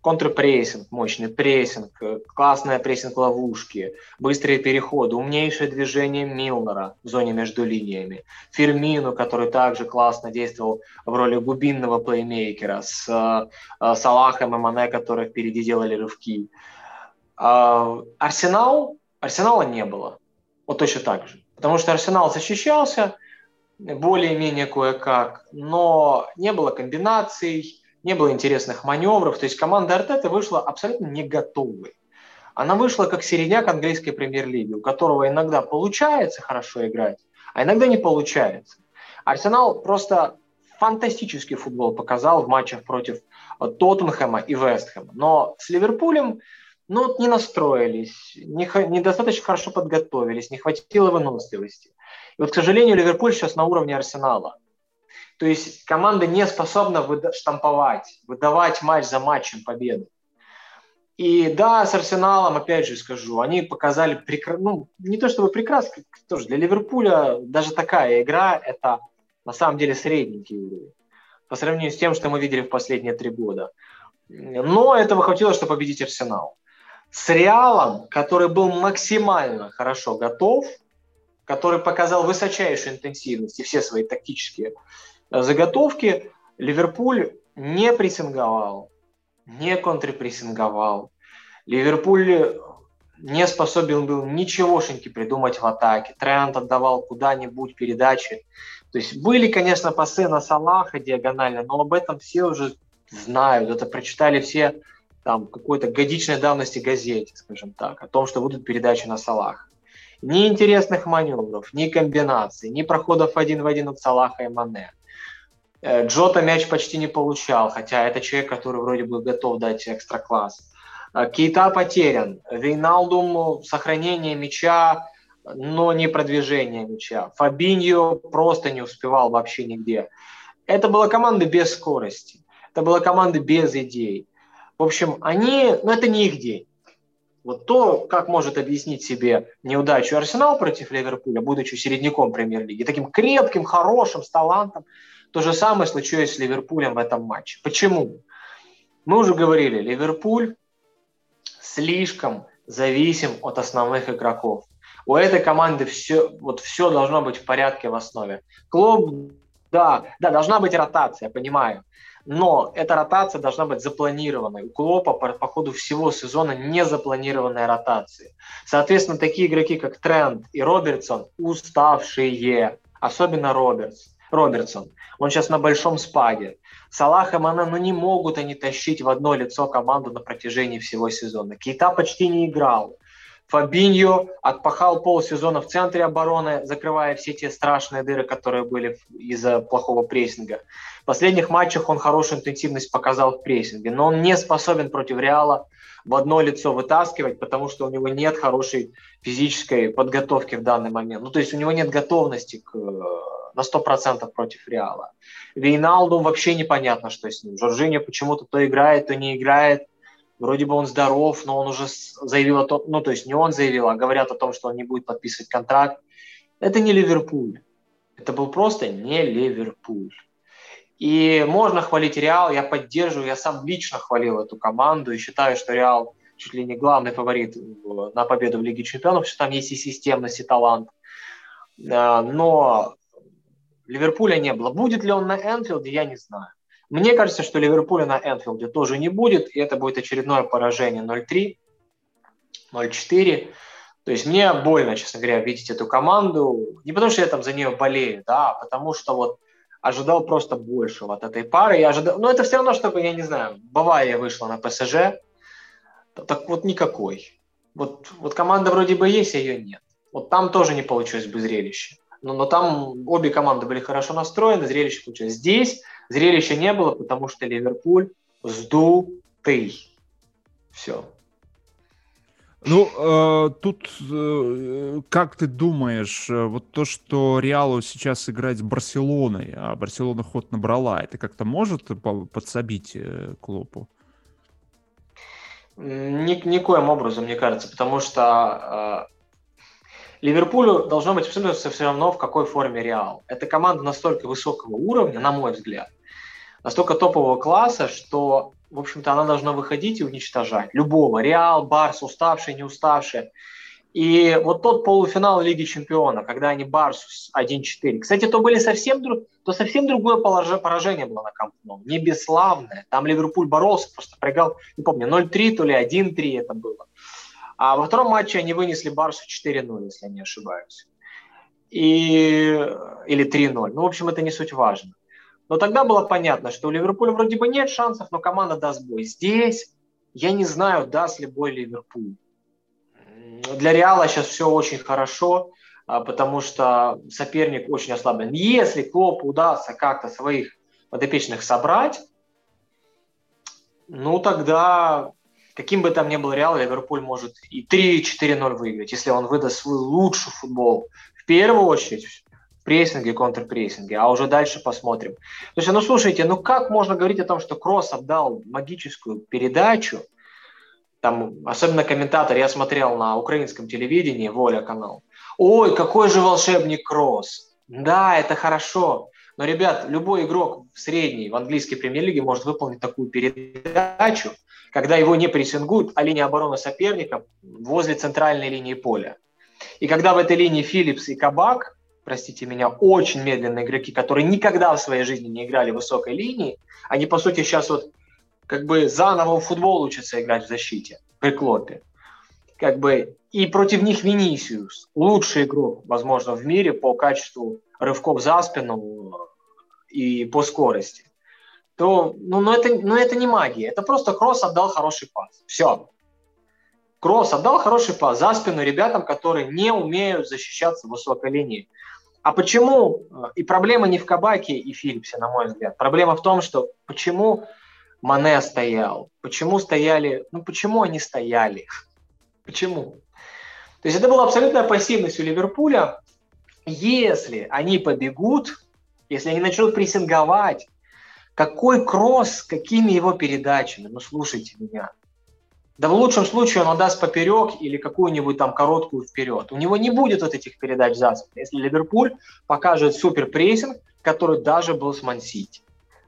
Контрпрессинг, мощный прессинг, классная прессинг-ловушки, быстрые переходы, умнейшее движение Мюллера в зоне между линиями, Фермину, который также классно действовал в роли глубинного плеймейкера, с Салахом и Мане, которые впереди делали рывки. Арсенала не было. Точно так же. Потому что Арсенал защищался более-менее кое-как, но не было комбинаций, не было интересных маневров. То есть команда Артета вышла абсолютно не готовой. Она вышла как середняк английской премьер-лиги, у которого иногда получается хорошо играть, а иногда не получается. Арсенал просто фантастический футбол показал в матчах против Тоттенхэма и Вестхэма. Но с Ливерпулем не настроились, недостаточно хорошо подготовились, не хватило выносливости. И вот, к сожалению, Ливерпуль сейчас на уровне Арсенала. То есть команда не способна штамповать, выдавать матч за матчем победу. И да, с Арсеналом, опять же скажу, они показали не то чтобы прекрасно, тоже для Ливерпуля даже такая игра – это на самом деле средненький уровень по сравнению с тем, что мы видели в последние 3 года. Но этого хватило, чтобы победить Арсенал. С Реалом, который был максимально хорошо готов, который показал высочайшую интенсивность и все свои тактические заготовки, Ливерпуль не прессинговал, не контрпрессинговал. Ливерпуль не способен был ничегошеньки придумать в атаке. Трент отдавал куда-нибудь передачи. То есть были, конечно, пасы на Салаха диагонально, но об этом все уже знают. Это прочитали все там какой-то годичной давности газете, скажем так, о том, что будут передачи на Салаха. Ни интересных маневров, ни комбинаций, ни проходов один в один от Салаха и Мане. Джота мяч почти не получал, хотя это человек, который вроде бы готов дать экстра-класс. Кейта потерян. Вейналдум сохранение мяча, но не продвижение мяча. Фабиньо просто не успевал вообще нигде. Это была команда без скорости. Это была команда без идей. В общем, они... это не их день. Вот то, как может объяснить себе неудачу Арсенал против Ливерпуля, будучи середняком премьер-лиги, таким крепким, хорошим, с талантом, то же самое случилось с Ливерпулем в этом матче. Почему? Мы уже говорили, Ливерпуль слишком зависим от основных игроков. У этой команды все должно быть в порядке в основе. Клоп, да, должна быть ротация, я понимаю. Но эта ротация должна быть запланированной. У Клопа по ходу всего сезона не запланированная ротация. Соответственно, такие игроки, как Трент и Робертсон, уставшие. Особенно Робертсон. Он сейчас на большом спаде. Салах и Мане, не могут они тащить в одно лицо команду на протяжении всего сезона. Кейта почти не играл. Фабиньо отпахал полсезона в центре обороны, закрывая все те страшные дыры, которые были из-за плохого прессинга. В последних матчах он хорошую интенсивность показал в прессинге, но он не способен против Реала в одно лицо вытаскивать, потому что у него нет хорошей физической подготовки в данный момент. То есть у него нет готовности на 100% против Реала. Вейналду вообще непонятно, что с ним. Жоржиньо почему-то то играет, то не играет. Вроде бы он здоров, но он уже заявил о том, то есть не он заявил, а говорят о том, что он не будет подписывать контракт. Это не Ливерпуль. Это был просто не Ливерпуль. И можно хвалить Реал, я поддерживаю, я сам лично хвалил эту команду и считаю, что Реал чуть ли не главный фаворит на победу в Лиге Чемпионов, что там есть и системность, и талант. Но Ливерпуля не было. Будет ли он на Энфилде, я не знаю. Мне кажется, что Ливерпуля на Энфилде тоже не будет, и это будет очередное поражение 0-3, 0-4. То есть мне больно, честно говоря, видеть эту команду. Не потому что я там за нее болею, а потому что ожидал просто большего от этой пары. Я ожидал... Но это все равно, чтобы, я не знаю, Бавария вышла на ПСЖ. Так никакой. Команда вроде бы есть, а ее нет. Там тоже не получилось бы зрелище. Но там обе команды были хорошо настроены, зрелище получилось. Здесь зрелища не было, потому что Ливерпуль сдутый. Все. Как ты думаешь, то, что Реалу сейчас играть с Барселоной, а Барселона ход набрала, это как-то может подсобить Клопу? Никоим образом, мне кажется, потому что... Ливерпулю должно быть абсолютно все равно, в какой форме Реал. Это команда настолько высокого уровня, на мой взгляд, настолько топового класса, что, в общем-то, она должна выходить и уничтожать любого. Реал, Барс, уставшие, не уставшие. И тот полуфинал Лиги Чемпионов, когда они Барсу с 1-4. Кстати, совсем другое поражение было на Камп Ноу. Не бесславное. Там Ливерпуль боролся, просто проиграл, не помню, 0-3, то ли 1-3 это было. А во втором матче они вынесли Барсу 4-0, если я не ошибаюсь. Или 3-0. В общем, это не суть важно. Но тогда было понятно, что у Ливерпуля вроде бы нет шансов, но команда даст бой. Здесь я не знаю, даст ли бой Ливерпуль. Для Реала сейчас все очень хорошо, потому что соперник очень ослаблен. Если Клопу удастся как-то своих подопечных собрать, ну тогда, каким бы там ни был Реал, Ливерпуль может и 3-4-0 выиграть, если он выдаст свой лучший футбол. В первую очередь в прессинге, контрпрессинге, а уже дальше посмотрим. Слушайте, ну слушайте, ну как можно говорить о том, что Кроос отдал магическую передачу? Там, особенно комментатор, я смотрел на украинском телевидении, Воля канал. Ой, какой же волшебник Кроос. Да, это хорошо. Но, ребят, любой игрок в средней, в английской премьер-лиге может выполнить такую передачу, когда его не прессингуют, а линия обороны соперника возле центральной линии поля. И когда в этой линии Филлипс и Кабак, простите меня, очень медленные игроки, которые никогда в своей жизни не играли в высокой линии, они, по сути, сейчас вот как бы заново в футбол учатся играть в защите при Клопе. Как бы, и против них Винисиус, лучший игрок, возможно, в мире по качеству рывков за спину и по скорости. То, это не магия, это просто Кроос отдал хороший пас. Все. Кроос отдал хороший пас за спину ребятам, которые не умеют защищаться в высокой линии. А почему? И проблема не в Кабаке и Филлипсе, на мой взгляд. Проблема в том, что почему Мане стоял, почему они стояли, почему? То есть это была абсолютная пассивность у Ливерпуля. Если они побегут, если они начнут прессинговать, какой Кроос, с какими его передачами, ну слушайте меня. Да в лучшем случае он отдаст поперек или какую-нибудь там короткую вперед. У него не будет вот этих передач за спину, если Ливерпуль покажет суперпрессинг, который даже был с Ман Сити,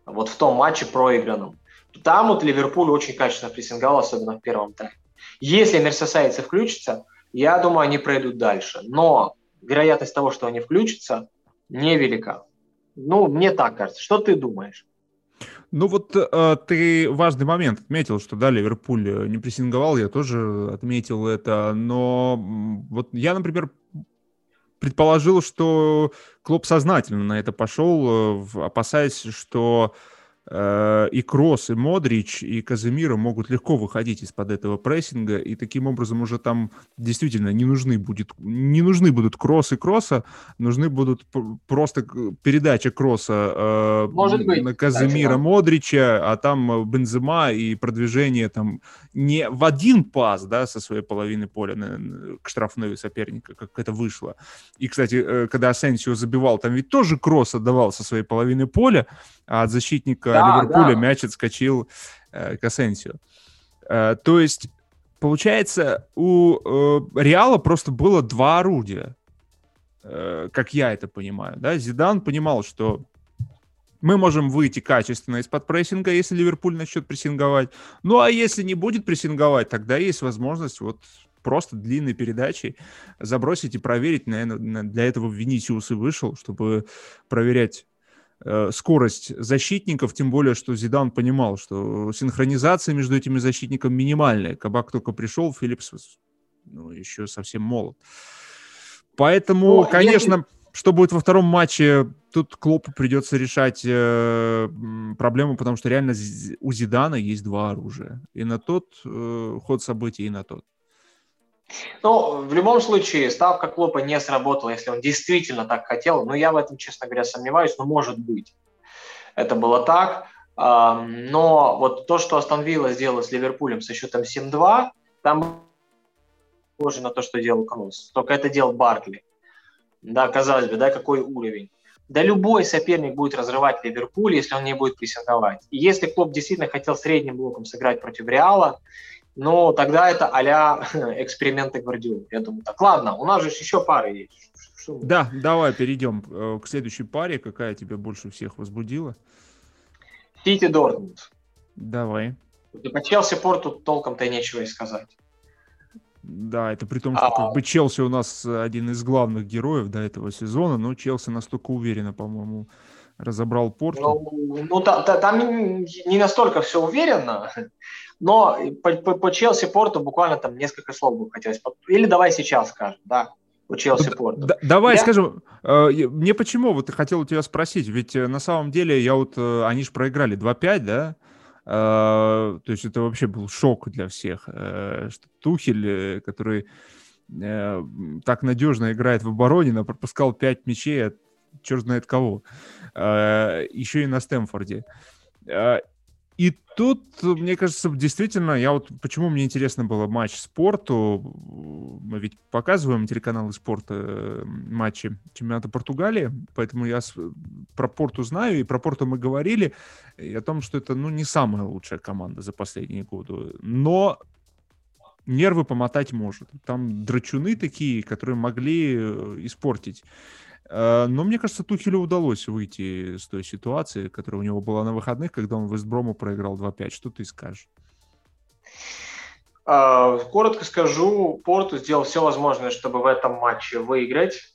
вот в том матче проигранном. Там вот Ливерпуль очень качественно прессинговал, особенно в первом тайме. Если мерсисайдцы включатся, я думаю, они пройдут дальше. Но вероятность того, что они включатся, невелика. Ну, мне так кажется. Что ты думаешь? Ну вот ты важный момент отметил, что да, Ливерпуль не прессинговал, я тоже отметил это. Но вот я, например, предположил, что Клоп сознательно на это пошел, опасаясь, что и Кросс, и Модрич, и Каземиро могут легко выходить из-под этого прессинга, и таким образом уже там действительно не нужны будут Кросс и Кросса, нужны будут просто передача Кросса на Каземиро, Модрича, а там Бензема и продвижение там не в один пас, да, со своей половины поля к штрафной соперника, как это вышло. И, кстати, когда Асенсио забивал, там ведь тоже Кросс отдавал со своей половины поля, а от защитника Ливерпуля мяч отскочил к Асенсио. То есть, получается, у Реала просто было два орудия, как я это понимаю. Да? Зидан понимал, что мы можем выйти качественно из-под прессинга, если Ливерпуль начнет прессинговать. Ну, а если не будет прессинговать, тогда есть возможность вот просто длинной передачей забросить и проверить. Наверное, для этого Винисиус и вышел, чтобы проверять скорость защитников, тем более, что Зидан понимал, что синхронизация между этими защитниками минимальная. Кабак только пришел, Филлипс еще совсем молод. Поэтому, конечно, что будет во втором матче, тут Клопу придется решать проблему, потому что реально у Зидана есть два оружия. И на тот ход событий, и на тот. Ну, в любом случае, ставка Клопа не сработала, если он действительно так хотел. Но я в этом, честно говоря, сомневаюсь, но может быть. Это было так. Но вот то, что Астон Вилла сделала с Ливерпулем со счетом 7-2, там похоже на то, что делал Кроос. Только это делал Бартли. Да, казалось бы, да, какой уровень. Да любой соперник будет разрывать Ливерпуль, если он не будет прессинговать. И если Клоп действительно хотел средним блоком сыграть против Реала, но тогда это а-ля эксперименты Гвардиолы. Я думаю, так, ладно, у нас же еще пары есть. Да, давай перейдем к следующей паре. Какая тебя больше всех возбудила? Сити Дортмунд. Давай. По Челси Порту толком-то нечего и сказать. Да, это при том, что как бы Челси у нас один из главных героев до этого сезона, но Челси настолько уверенно, по-моему, разобрал Порту. Там не настолько все уверенно. Но по Челси Порту буквально там несколько слов бы хотелось. Или давай сейчас скажем, да. у Челси-Порту. Давай скажем, мне почему вот хотел у тебя спросить, ведь на самом деле я вот, они же проиграли 2-5, да? То есть это вообще был шок для всех, что Тухель, который так надежно играет в обороне, но пропускал 5 мячей от черт знает кого, еще и на Стэмфорде. И тут, мне кажется, действительно, я вот почему мне интересно было матч Порту, мы ведь показываем телеканалы спорта матчи чемпионата Португалии, поэтому я про Порту знаю, и про Порту мы говорили, и о том, что это, ну, не самая лучшая команда за последние годы, но нервы помотать может. Там драчуны такие, которые могли испортить. Но, мне кажется, Тухелю удалось выйти с той ситуации, которая у него была на выходных, когда он в Вестброму проиграл 2-5. Что ты скажешь? Коротко скажу, Порту сделал все возможное, чтобы в этом матче выиграть.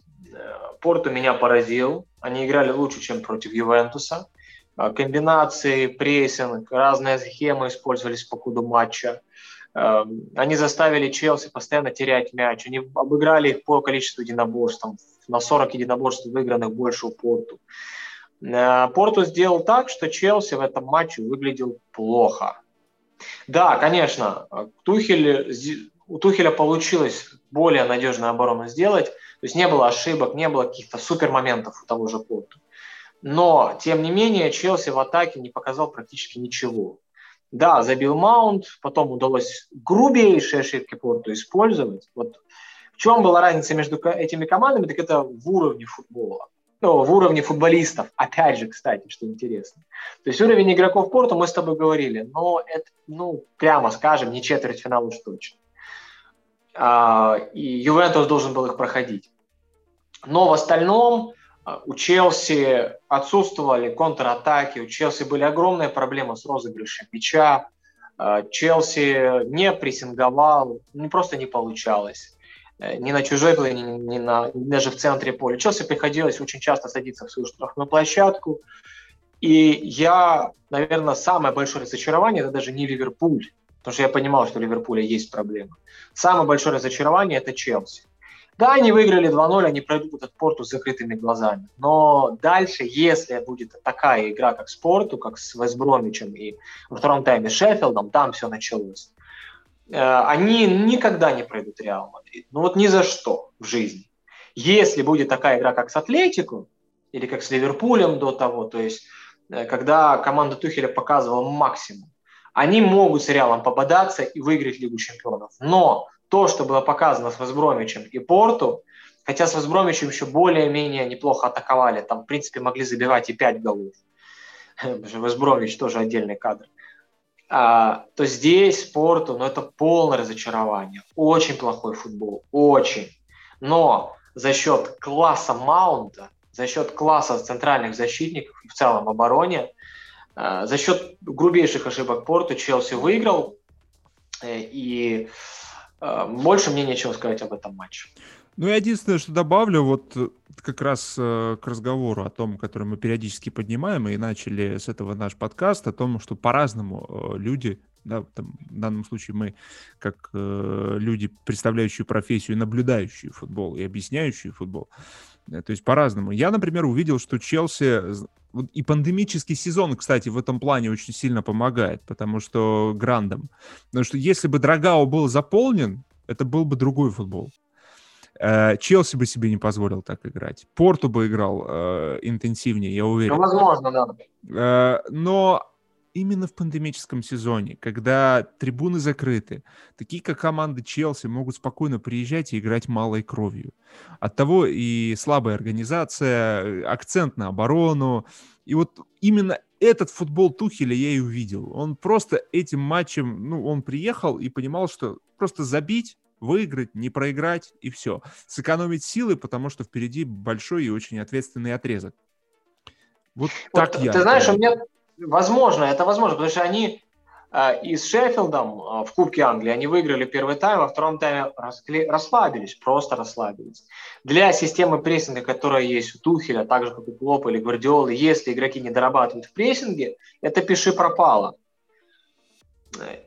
Порту меня поразил. Они играли лучше, чем против Ювентуса. Комбинации, прессинг, разные схемы использовались по ходу матча. Они заставили Челси постоянно терять мяч. Они обыграли их по количеству единоборств. На 40 единоборств выигранных больше у Порту. Порту сделал так, что Челси в этом матче выглядел плохо. Да, конечно, у Тухеля получилось более надежную оборону сделать. То есть не было ошибок, не было каких-то супермоментов у того же Порту. Но, тем не менее, Челси в атаке не показал практически ничего. Да, забил Маунт, потом удалось грубейшие ошибки Порту использовать. Вот в чем была разница между этими командами, так это в уровне футбола. Ну, в уровне футболистов. Опять же, кстати, что интересно. То есть уровень игроков Порту мы с тобой говорили, но это, ну, прямо скажем, не четвертьфинал уж точно. И Ювентус должен был их проходить. Но в остальном у Челси отсутствовали контратаки, у Челси были огромные проблемы с розыгрышем мяча, Челси не прессинговал, просто не получалось. Ни на чужой половине, даже в центре поля. Челси приходилось очень часто садиться в свою штрафную площадку. И я, наверное, самое большое разочарование, это даже не Ливерпуль, потому что я понимал, что у Ливерпуля есть проблемы. Самое большое разочарование – это Челси. Да, они выиграли 2-0, они пройдут этот Порту с закрытыми глазами. Но дальше, если будет такая игра, как с Порту, как с Вестбромичем и во втором тайме с Шеффилдом, там все началось. Они никогда не пройдут Реал Мадрид. Ну вот ни за что в жизни. Если будет такая игра, как с Атлетико, или как с Ливерпулем до того, то есть когда команда Тухеля показывала максимум, они могут с Реалом пободаться и выиграть Лигу Чемпионов. Но то, что было показано с Вестбромичем и Порту, хотя с Вестбромичем еще более-менее неплохо атаковали, там, в принципе, могли забивать и 5 голов. Вестбромич тоже отдельный кадр. То здесь Порту, это полное разочарование. Очень плохой футбол, очень. Но за счет класса Маунта, за счет класса центральных защитников и в целом обороне, за счет грубейших ошибок Порту Челси выиграл, и больше мне нечего сказать об этом матче. Ну, я единственное, что добавлю, вот как раз к разговору о том, который мы периодически поднимаем, и начали с этого наш подкаст, о том, что по-разному люди, да, там, в данном случае мы, как люди, представляющие профессию, наблюдающие футбол и объясняющие футбол, то есть по-разному. Я, например, увидел, что Челси... И пандемический сезон, кстати, в этом плане очень сильно помогает, потому что грандом. Потому что если бы Драгао был заполнен, это был бы другой футбол. Челси бы себе не позволил так играть. Порту бы играл интенсивнее, я уверен. Ну, возможно, да. Но именно в пандемическом сезоне, когда трибуны закрыты, такие как команды Челси могут спокойно приезжать и играть малой кровью. Оттого и слабая организация, акцент на оборону. И вот именно этот футбол Тухеля я и увидел. Он просто этим матчем, он приехал и понимал, что просто забить, выиграть, не проиграть и все. Сэкономить силы, потому что впереди большой и очень ответственный отрезок. Ты знаешь, у меня... Возможно, потому что они и с Шеффилдом в Кубке Англии, они выиграли первый тайм, во втором тайме расслабились. Для системы прессинга, которая есть у Тухеля, так же, как у Клопа или Гвардиолы, если игроки не дорабатывают в прессинге, это пиши пропало.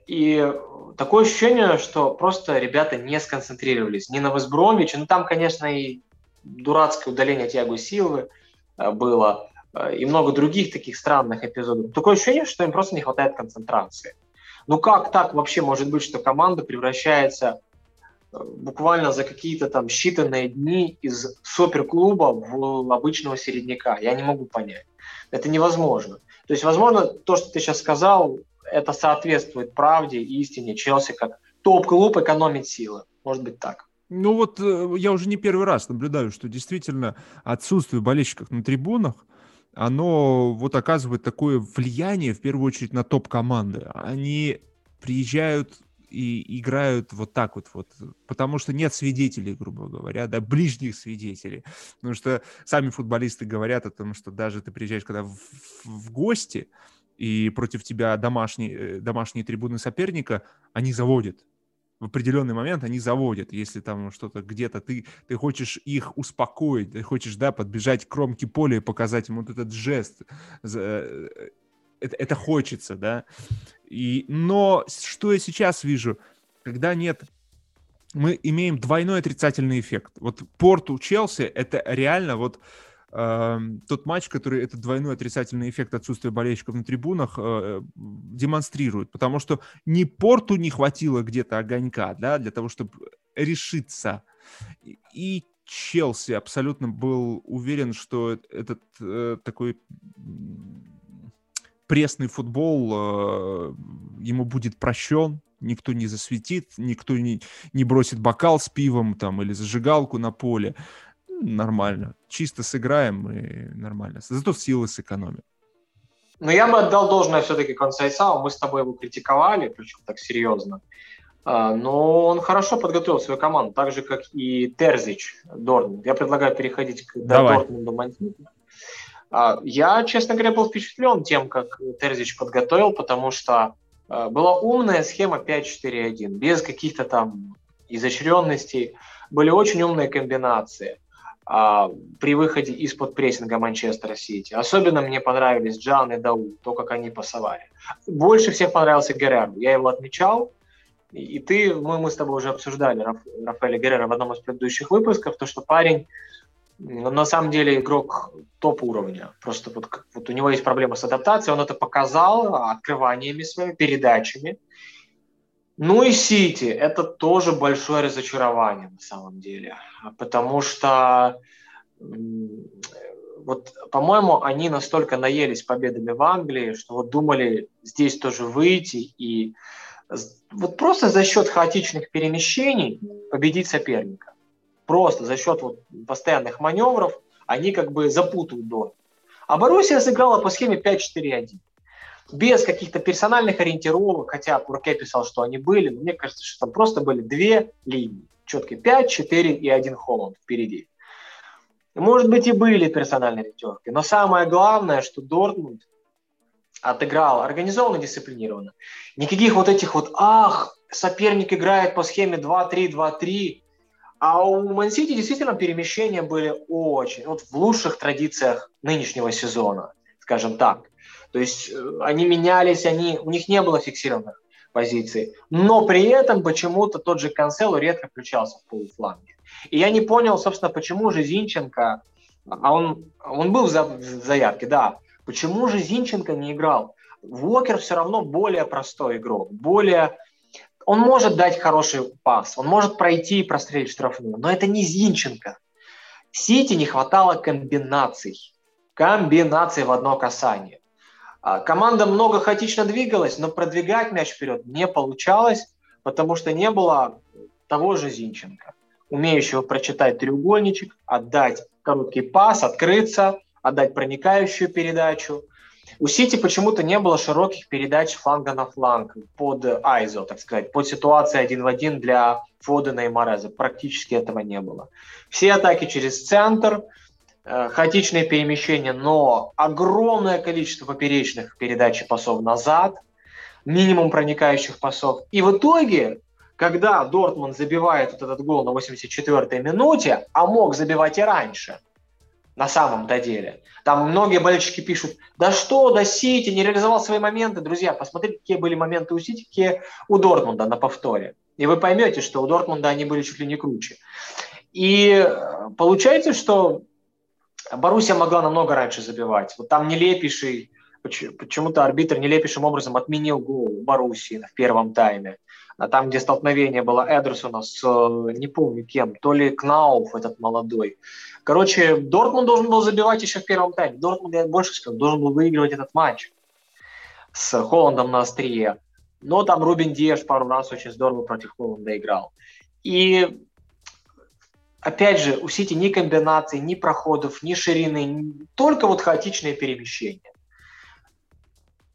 И такое ощущение, что просто ребята не сконцентрировались. Ни на Вестбромвиче, ну там, конечно, и дурацкое удаление Тиаго Силвы было, и много других таких странных эпизодов. Такое ощущение, что им просто не хватает концентрации. Ну как так вообще может быть, что команда превращается буквально за какие-то там считанные дни из суперклуба в обычного середняка? Я не могу понять. Это невозможно. То есть, возможно, то, что ты сейчас сказал, это соответствует правде и истине. Челси как топ-клуб экономит силы. Может быть так. Ну вот я уже не первый раз наблюдаю, что действительно отсутствие болельщиков на трибунах, оно вот оказывает такое влияние, в первую очередь, на топ-команды. Они приезжают и играют вот так вот, потому что нет свидетелей, грубо говоря, да, ближних свидетелей. Потому что сами футболисты говорят о том, что даже ты приезжаешь когда в гости, и против тебя домашние трибуны соперника, они заводят. В определенный момент они заводят, если там что-то где-то ты хочешь их успокоить, ты хочешь, да, подбежать к кромке поля и показать им вот этот жест. Это хочется, да. Но что я сейчас вижу, когда нет, мы имеем двойной отрицательный эффект. Вот Порту, Челси, это реально вот тот матч, который этот двойной отрицательный эффект отсутствия болельщиков на трибунах демонстрирует, потому что ни Порту не хватило где-то огонька, да, для того, чтобы решиться, и Челси абсолютно был уверен, что этот такой пресный футбол ему будет прощен. Никто не засветит, никто не бросит бокал с пивом там, или зажигалку на поле. Нормально. Чисто сыграем и нормально. Зато силы сэкономим. Но я бы отдал должное все-таки Консайсау. Мы с тобой его критиковали, причем так серьезно. Но он хорошо подготовил свою команду, так же, как и Терзич Дортмунд. Я предлагаю переходить к Дортмунду Манчестера. Я, честно говоря, был впечатлен тем, как Терзич подготовил, потому что была умная схема 5-4-1, без каких-то там изощренностей. Были очень умные комбинации при выходе из-под прессинга Манчестера Сити. Особенно мне понравились Джан и Дау, то, как они пасовали. Больше всех понравился Геррера. Я его отмечал, и мы с тобой уже обсуждали Рафаэля Геррера в одном из предыдущих выпусков, то, что парень, ну, на самом деле, игрок топ-уровня. Просто вот у него есть проблема с адаптацией, он это показал открываниями своими, передачами. Ну и Сити – это тоже большое разочарование на самом деле, потому что, вот, по-моему, они настолько наелись победами в Англии, что вот думали здесь тоже выйти и вот просто за счет хаотичных перемещений победить соперника. Просто за счет вот постоянных маневров они как бы запутают Дортмунд. А Боруссия сыграла по схеме 5-4-1. Без каких-то персональных ориентировок, хотя Пурке писал, что они были, но мне кажется, что там просто были две линии, четкие 5, 4 и 1 Холланд впереди. Может быть, и были персональные ориентировки, но самое главное, что Дортмунд отыграл организованно, дисциплинированно. Никаких вот этих вот, соперник играет по схеме 2-3-2-3, а у Ман-Сити действительно перемещения были очень, вот в лучших традициях нынешнего сезона, скажем так. То есть они менялись, у них не было фиксированных позиций. Но при этом почему-то тот же Кансело редко включался в полуфланге. И я не понял, собственно, почему же Зинченко, он был в заявке, да, почему же Зинченко не играл? Уокер все равно более простой игрок, он может дать хороший пас, он может пройти и прострелить штрафную, но это не Зинченко. Сити не хватало комбинаций в одно касание. Команда много хаотично двигалась, но продвигать мяч вперед не получалось, потому что не было того же Зинченко, умеющего прочитать треугольничек, отдать короткий пас, открыться, отдать проникающую передачу. У Сити почему-то не было широких передач фланга на фланг под айзо, так сказать, под ситуации 1 в 1 для Фодена и Мореза. Практически этого не было. Все атаки через центр, хаотичные перемещения, но огромное количество поперечных передач и пасов назад, минимум проникающих пасов. И в итоге, когда Дортмунд забивает вот этот гол на 84-й минуте, а мог забивать и раньше, на самом-то деле. Там многие болельщики пишут, да что, да Сити не реализовал свои моменты. Друзья, посмотрите, какие были моменты у Сити, какие у Дортмунда на повторе. И вы поймете, что у Дортмунда они были чуть ли не круче. И получается, что Боруссия могла намного раньше забивать. Вот там Нелепиший, почему-то арбитр Нелепишим образом отменил гол Боруссии в первом тайме. А там, где столкновение было Эдерсона с, не помню кем, то ли Кнауф этот молодой. Короче, Дортмунд должен был забивать еще в первом тайме. Дортмунд, я больше скажу, должен был выигрывать этот матч с Холландом на острие. Но там Рубен Диаш пару раз очень здорово против Холланда играл. И опять же, у Сити ни комбинаций, ни проходов, ни ширины, только вот хаотичные перемещения.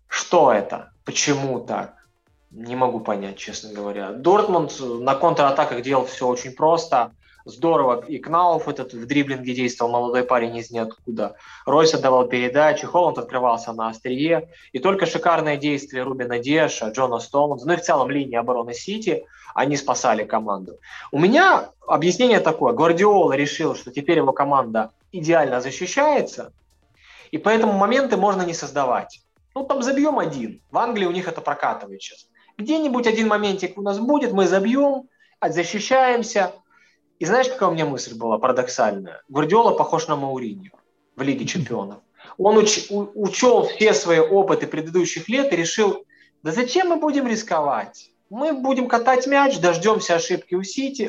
Что это? Почему так? Не могу понять, честно говоря. Дортмунд на контратаках делал все очень просто. Здорово. И Кнауф этот в дриблинге действовал, молодой парень из ниоткуда. Ройс отдавал передачи, Холланд открывался на острие. И только шикарные действия Рубена Диаша, Джона Стоунса, ну и в целом линии обороны Сити, они спасали команду. У меня объяснение такое. Гвардиола решил, что теперь его команда идеально защищается, и поэтому моменты можно не создавать. Ну там забьем один. В Англии у них это прокатывает сейчас. Где-нибудь один моментик у нас будет, мы забьем, защищаемся. И знаешь, какая у меня мысль была парадоксальная? Гвардиола похож на Мауриньо в Лиге Чемпионов. Он учел все свои опыты предыдущих лет и решил, да зачем мы будем рисковать? Мы будем катать мяч, дождемся ошибки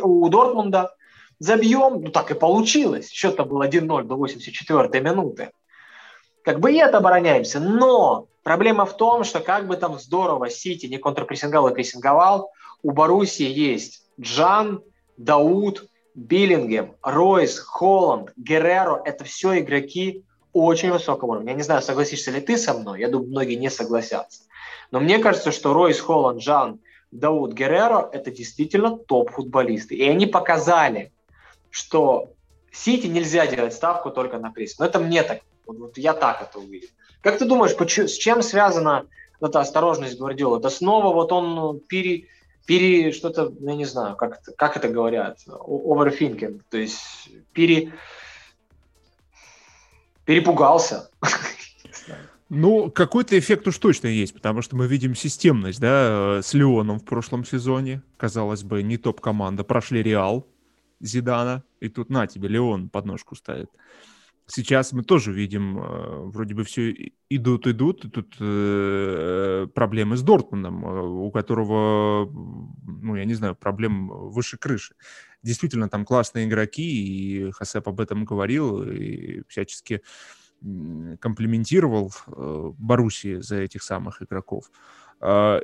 у Дортмунда, забьем. Ну так и получилось. Счет-то был 1-0 до 84-й минуты. Как бы и обороняемся, но проблема в том, что как бы там здорово Сити не контрпрессинговал и прессинговал, у Боруссии есть Джан, Дауд, Биллингем, Ройс, Холланд, Герреро. Это все игроки очень высокого уровня. Я не знаю, согласишься ли ты со мной, я думаю, многие не согласятся. Но мне кажется, что Ройс, Холланд, Джан, Дауд, Герреро – это действительно топ-футболисты. И они показали, что Сити нельзя делать ставку только на прессинг. Но это мне так. Вот я так это увидел. Как ты думаешь, с чем связана эта осторожность Гвардиолы? Да снова вот он что-то, я не знаю, как это говорят, overthinking, то есть перепугался. Ну, какой-то эффект уж точно есть, потому что мы видим системность, да, с Лионом в прошлом сезоне, казалось бы, не топ-команда, прошли Реал, Зидана, и тут на тебе, Лион подножку ставит. Сейчас мы тоже видим, вроде бы все идут, и тут проблемы с Дортмундом, у которого, ну, я не знаю, проблем выше крыши. Действительно, там классные игроки, и Хасеп об этом говорил, и всячески комплиментировал Боруссии за этих самых игроков. Но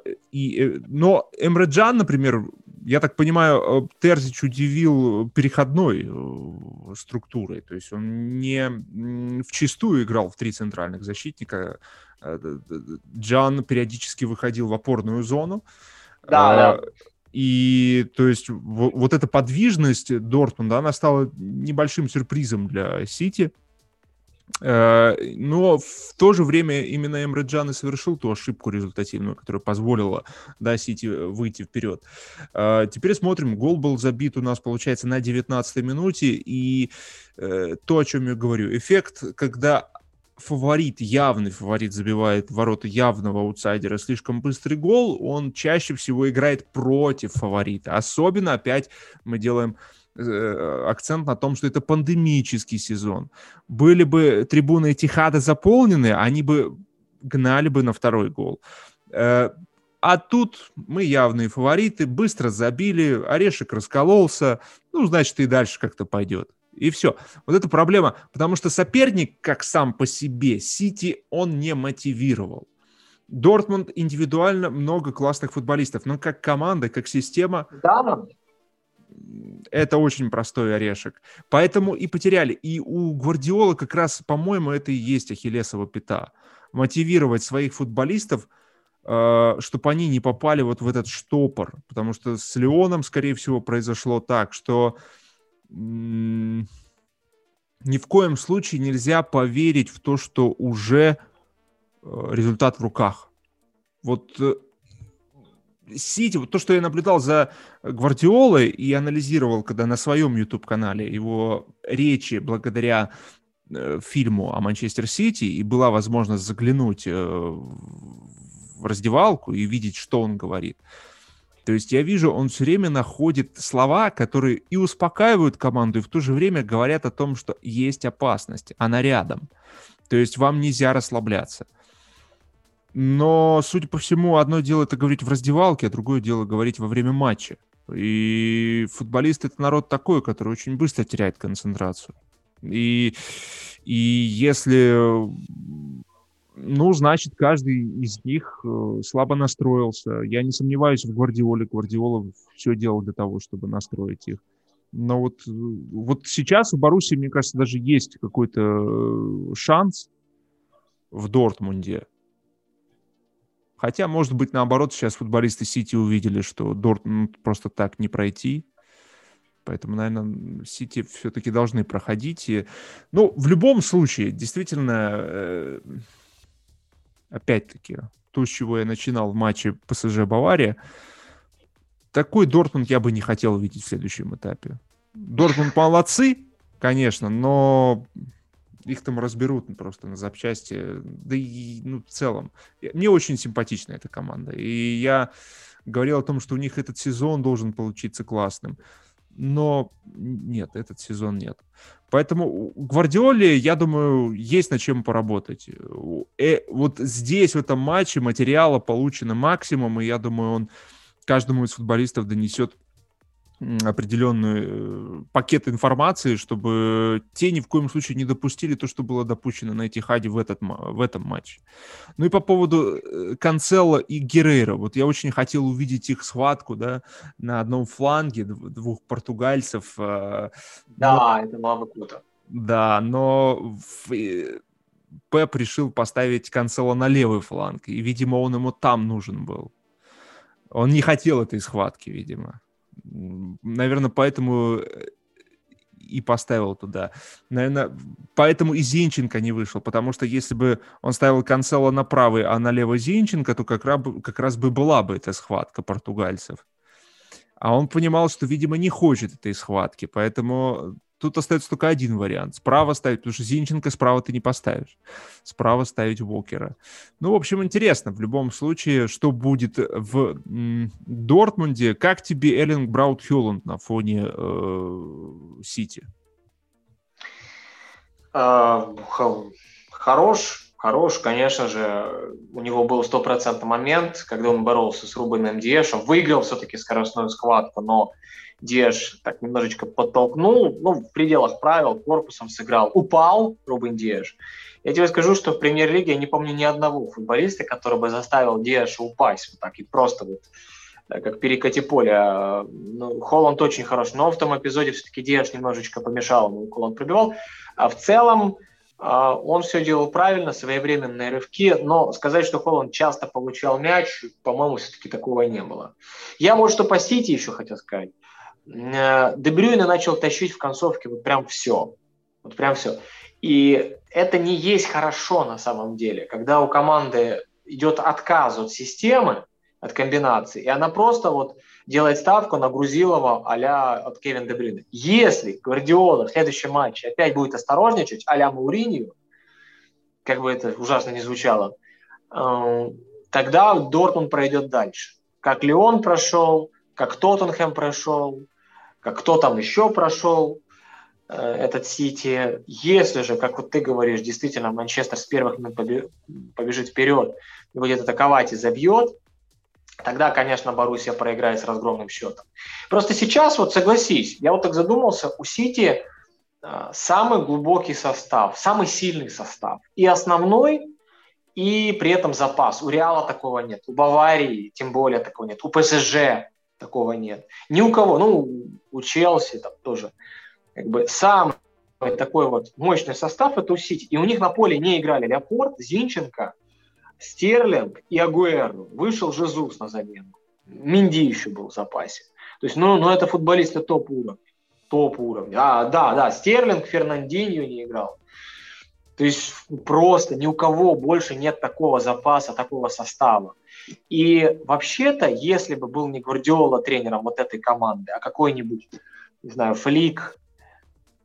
Эмре Джан, например, я так понимаю, Терзич удивил переходной структурой. То есть он не вчистую играл в три центральных защитника. Джан периодически выходил в опорную зону. Да. И, то есть, вот эта подвижность Дортмунда, она стала небольшим сюрпризом для Сити. Но в то же время именно Эмре Джан и совершил ту ошибку результативную, которая позволила, да, Сити выйти вперед. Теперь смотрим. Гол был забит у нас, получается, на 19-й минуте. И то, о чем я говорю, эффект, когда фаворит, явный фаворит забивает в ворота явного аутсайдера слишком быстрый гол, он чаще всего играет против фаворита. Особенно опять мы делаем акцент на том, что это пандемический сезон. Были бы трибуны Этихада заполнены, они бы гнали бы на второй гол. А тут мы явные фавориты, быстро забили, орешек раскололся, ну, значит, и дальше как-то пойдет. И все. Вот это проблема, потому что соперник, как сам по себе, Сити, он не мотивировал. Дортмунд индивидуально много классных футболистов, но как команда, как система... Да. Это очень простой орешек. Поэтому и потеряли. И у Гвардиолы как раз, по-моему, это и есть ахиллесова пята. Мотивировать своих футболистов, чтобы они не попали вот в этот штопор. Потому что с Лионом, скорее всего, произошло так, что ни в коем случае нельзя поверить в то, что уже результат в руках. Вот... Сити, вот то, что я наблюдал за Гвардиолой и анализировал, когда на своем YouTube-канале его речи благодаря фильму о Манчестер Сити и была возможность заглянуть в раздевалку и видеть, что он говорит. То есть я вижу, он все время находит слова, которые и успокаивают команду, и в то же время говорят о том, что есть опасность, она рядом. То есть вам нельзя расслабляться. Но, судя по всему, одно дело это говорить в раздевалке, а другое дело говорить во время матча. И футболисты — это народ такой, который очень быстро теряет концентрацию. И если... Ну, значит, каждый из них слабо настроился. Я не сомневаюсь в Гвардиоле. Гвардиола все делал для того, чтобы настроить их. Но вот сейчас у Боруссии, мне кажется, даже есть какой-то шанс в Дортмунде. Хотя, может быть, наоборот, сейчас футболисты Сити увидели, что Дортмунд просто так не пройти. Поэтому, наверное, Сити все-таки должны проходить. Ну, в любом случае, действительно... Опять-таки, то, с чего я начинал в матче ПСЖ-Бавария, такой Дортмунд я бы не хотел видеть в следующем этапе. Дортмунд молодцы, конечно, но их там разберут просто на запчасти. Да и в целом. Мне очень симпатична эта команда. И я говорил о том, что у них этот сезон должен получиться классным. Но нет, этот сезон нет. Поэтому у Гвардиоле, я думаю, есть над чем поработать. Вот здесь, в этом матче, материала получено максимум, и я думаю, он каждому из футболистов донесет определенный пакет информации, чтобы те ни в коем случае не допустили то, что было допущено на Этихаде в этом матче. Ну и по поводу Канцело и Геррера. Вот я очень хотел увидеть их схватку, да, на одном фланге двух португальцев. Да, но... это было бы круто. Да, но Пеп решил поставить Канцело на левый фланг, и, видимо, он ему там нужен был. Он не хотел этой схватки, видимо. Наверное, поэтому и поставил туда. Наверное, поэтому и Зинченко не вышел, потому что если бы он ставил Канцело на правый, а налево Зинченко, то как раз бы была бы эта схватка португальцев. А он понимал, что, видимо, не хочет этой схватки, поэтому тут остается только один вариант. Справа ставить, потому что Зинченко справа ты не поставишь. Справа ставить Уокера. Ну, в общем, интересно в любом случае, что будет в Дортмунде. Как тебе Эрлинг Браут Хаалянд на фоне Сити? Хорош, конечно же. У него был стопроцентный момент, когда он боролся с Рубеном Диэшем. Выиграл все-таки скоростную схватку, но Диэш так немножечко подтолкнул, в пределах правил, корпусом сыграл. Упал Рубен Диэш. Я тебе скажу, что в премьер-лиге я не помню ни одного футболиста, который бы заставил Диэша упасть вот так и просто как перекати поле. Хаалянд очень хорош, но в том эпизоде все-таки Диэш немножечко помешал ему, Хаалянд пробивал. А в целом он все делал правильно, своевременные рывки, но сказать, что Хаалянд часто получал мяч, по-моему, все-таки такого не было. Я, может, что по Сити еще хотел сказать. Де Брюйне начал тащить в концовке вот прям все. И это не есть хорошо на самом деле, когда у команды идет отказ от системы, от комбинации, и она просто делает ставку на Грузилова а-ля от Кевина Де Брюйне. Если Гвардиола в следующем матче опять будет осторожничать а-ля Мауринью, как бы это ужасно не звучало, тогда Дортмунд пройдет дальше. Как Лион прошел, как Тоттенхэм прошел, как кто там еще прошел этот Сити. Если же, как ты говоришь, действительно Манчестер с первых минут побежит вперед и будет атаковать и забьет, тогда, конечно, Боруссия проиграет с разгромным счетом. Просто сейчас, согласись, я так задумался, у Сити самый глубокий состав, самый сильный состав. И основной, и при этом запас. У Реала такого нет, у Баварии тем более такого нет, у ПСЖ такого нет. Ни у кого, у Челси там тоже. Самый такой мощный состав это у Сити. И у них на поле не играли Леопорт, Зинченко, Стерлинг и Агуэро. Вышел Жезус на замену. Минди еще был в запасе. То есть, это футболисты топ-уровня. Стерлинг, Фернандиньо не играл. То есть просто ни у кого больше нет такого запаса, такого состава. И вообще-то, если бы был не Гвардиола тренером этой команды, а какой-нибудь, Флик,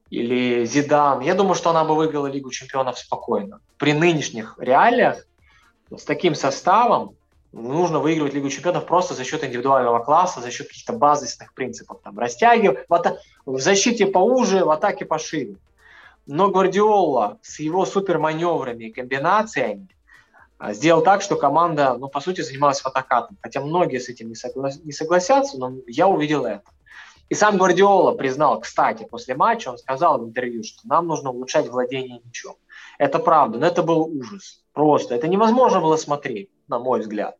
или Зидан, я думаю, что она бы выиграла Лигу Чемпионов спокойно. При нынешних реалиях с таким составом нужно выигрывать Лигу Чемпионов просто за счет индивидуального класса, за счет каких-то базисных принципов. Там, растягивать, в защите поуже, в атаке пошире. Но Гвардиола с его суперманеврами и комбинациями сделал так, что команда, ну, по сути, занималась фотокатом. Хотя многие с этим не согласятся, но я увидел это. И сам Гвардиола признал, кстати, после матча, он сказал в интервью, что нам нужно улучшать владение мячом. Это правда, но это был ужас. Просто это невозможно было смотреть, на мой взгляд.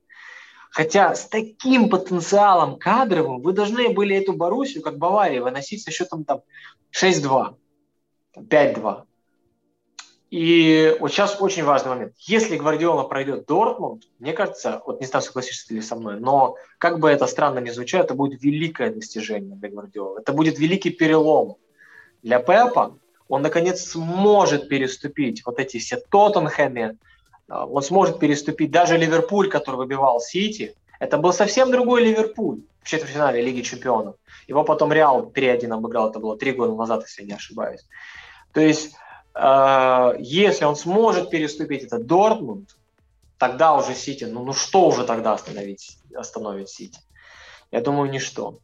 Хотя с таким потенциалом кадровым вы должны были эту Боруссию, как Баварию, выносить со счетом там 6-2, 5-2. И вот сейчас очень важный момент. Если Гвардиола пройдет Дортмунд, мне кажется, вот не знаю, согласишься ли со мной, но как бы это странно ни звучало, это будет великое достижение для Гвардиолы. Это будет великий перелом для Пепа. Он, наконец, сможет переступить вот эти все Тоттенхэмы, он сможет переступить даже Ливерпуль, который выбивал Сити. Это был совсем другой Ливерпуль в четвертьфинале Лиги Чемпионов. Его потом Реал 3-1 обыграл, это было 3 года назад, если я не ошибаюсь. То есть если он сможет переступить этот Дортмунд, тогда уже Сити, ну что уже тогда остановить Сити? Я думаю, ничто.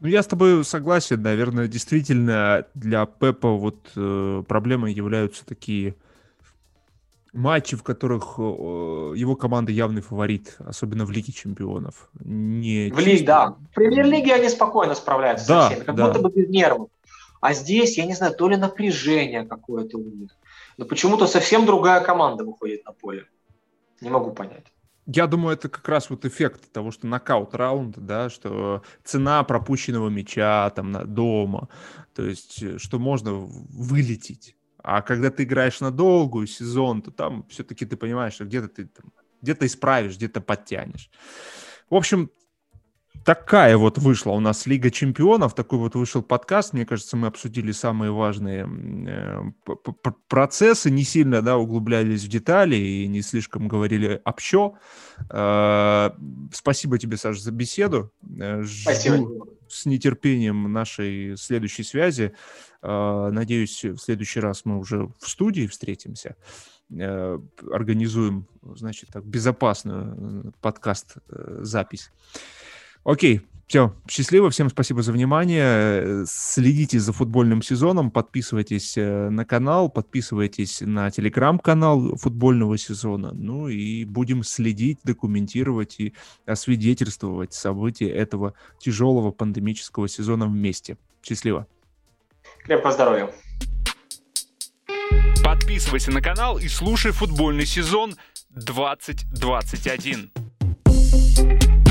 Ну, я с тобой согласен, наверное, действительно для Пепа вот проблемой являются такие матчи, в которых его команда явный фаворит, особенно в Лиге Чемпионов. Не в Лиге, да. В Премьер-лиге они спокойно справляются со всеми, как будто бы без нервов. А здесь, я не знаю, то ли напряжение какое-то у них, но почему-то совсем другая команда выходит на поле. Не могу понять. Я думаю, это как раз вот эффект того, что нокаут раунда, да, что цена пропущенного мяча там дома, то есть что можно вылететь. А когда ты играешь на долгую сезон, то там все-таки ты понимаешь, что где-то ты там, где-то исправишь, где-то подтянешь. В общем, такая вот вышла у нас Лига Чемпионов, такой вот вышел подкаст. Мне кажется, мы обсудили самые важные процессы, не сильно, да, углублялись в детали и не слишком говорили общо. Спасибо тебе, Саша, за беседу. Спасибо. Жду с нетерпением нашей следующей связи. Надеюсь, в следующий раз мы уже в студии встретимся. Организуем, значит, так, безопасную подкаст-запись. Окей, все, счастливо, всем спасибо за внимание, следите за футбольным сезоном, подписывайтесь на канал, подписывайтесь на телеграм-канал футбольного сезона, ну и будем следить, документировать и освидетельствовать события этого тяжелого пандемического сезона вместе. Счастливо. Крепкого здоровья. Подписывайся на канал и слушай футбольный сезон 2021.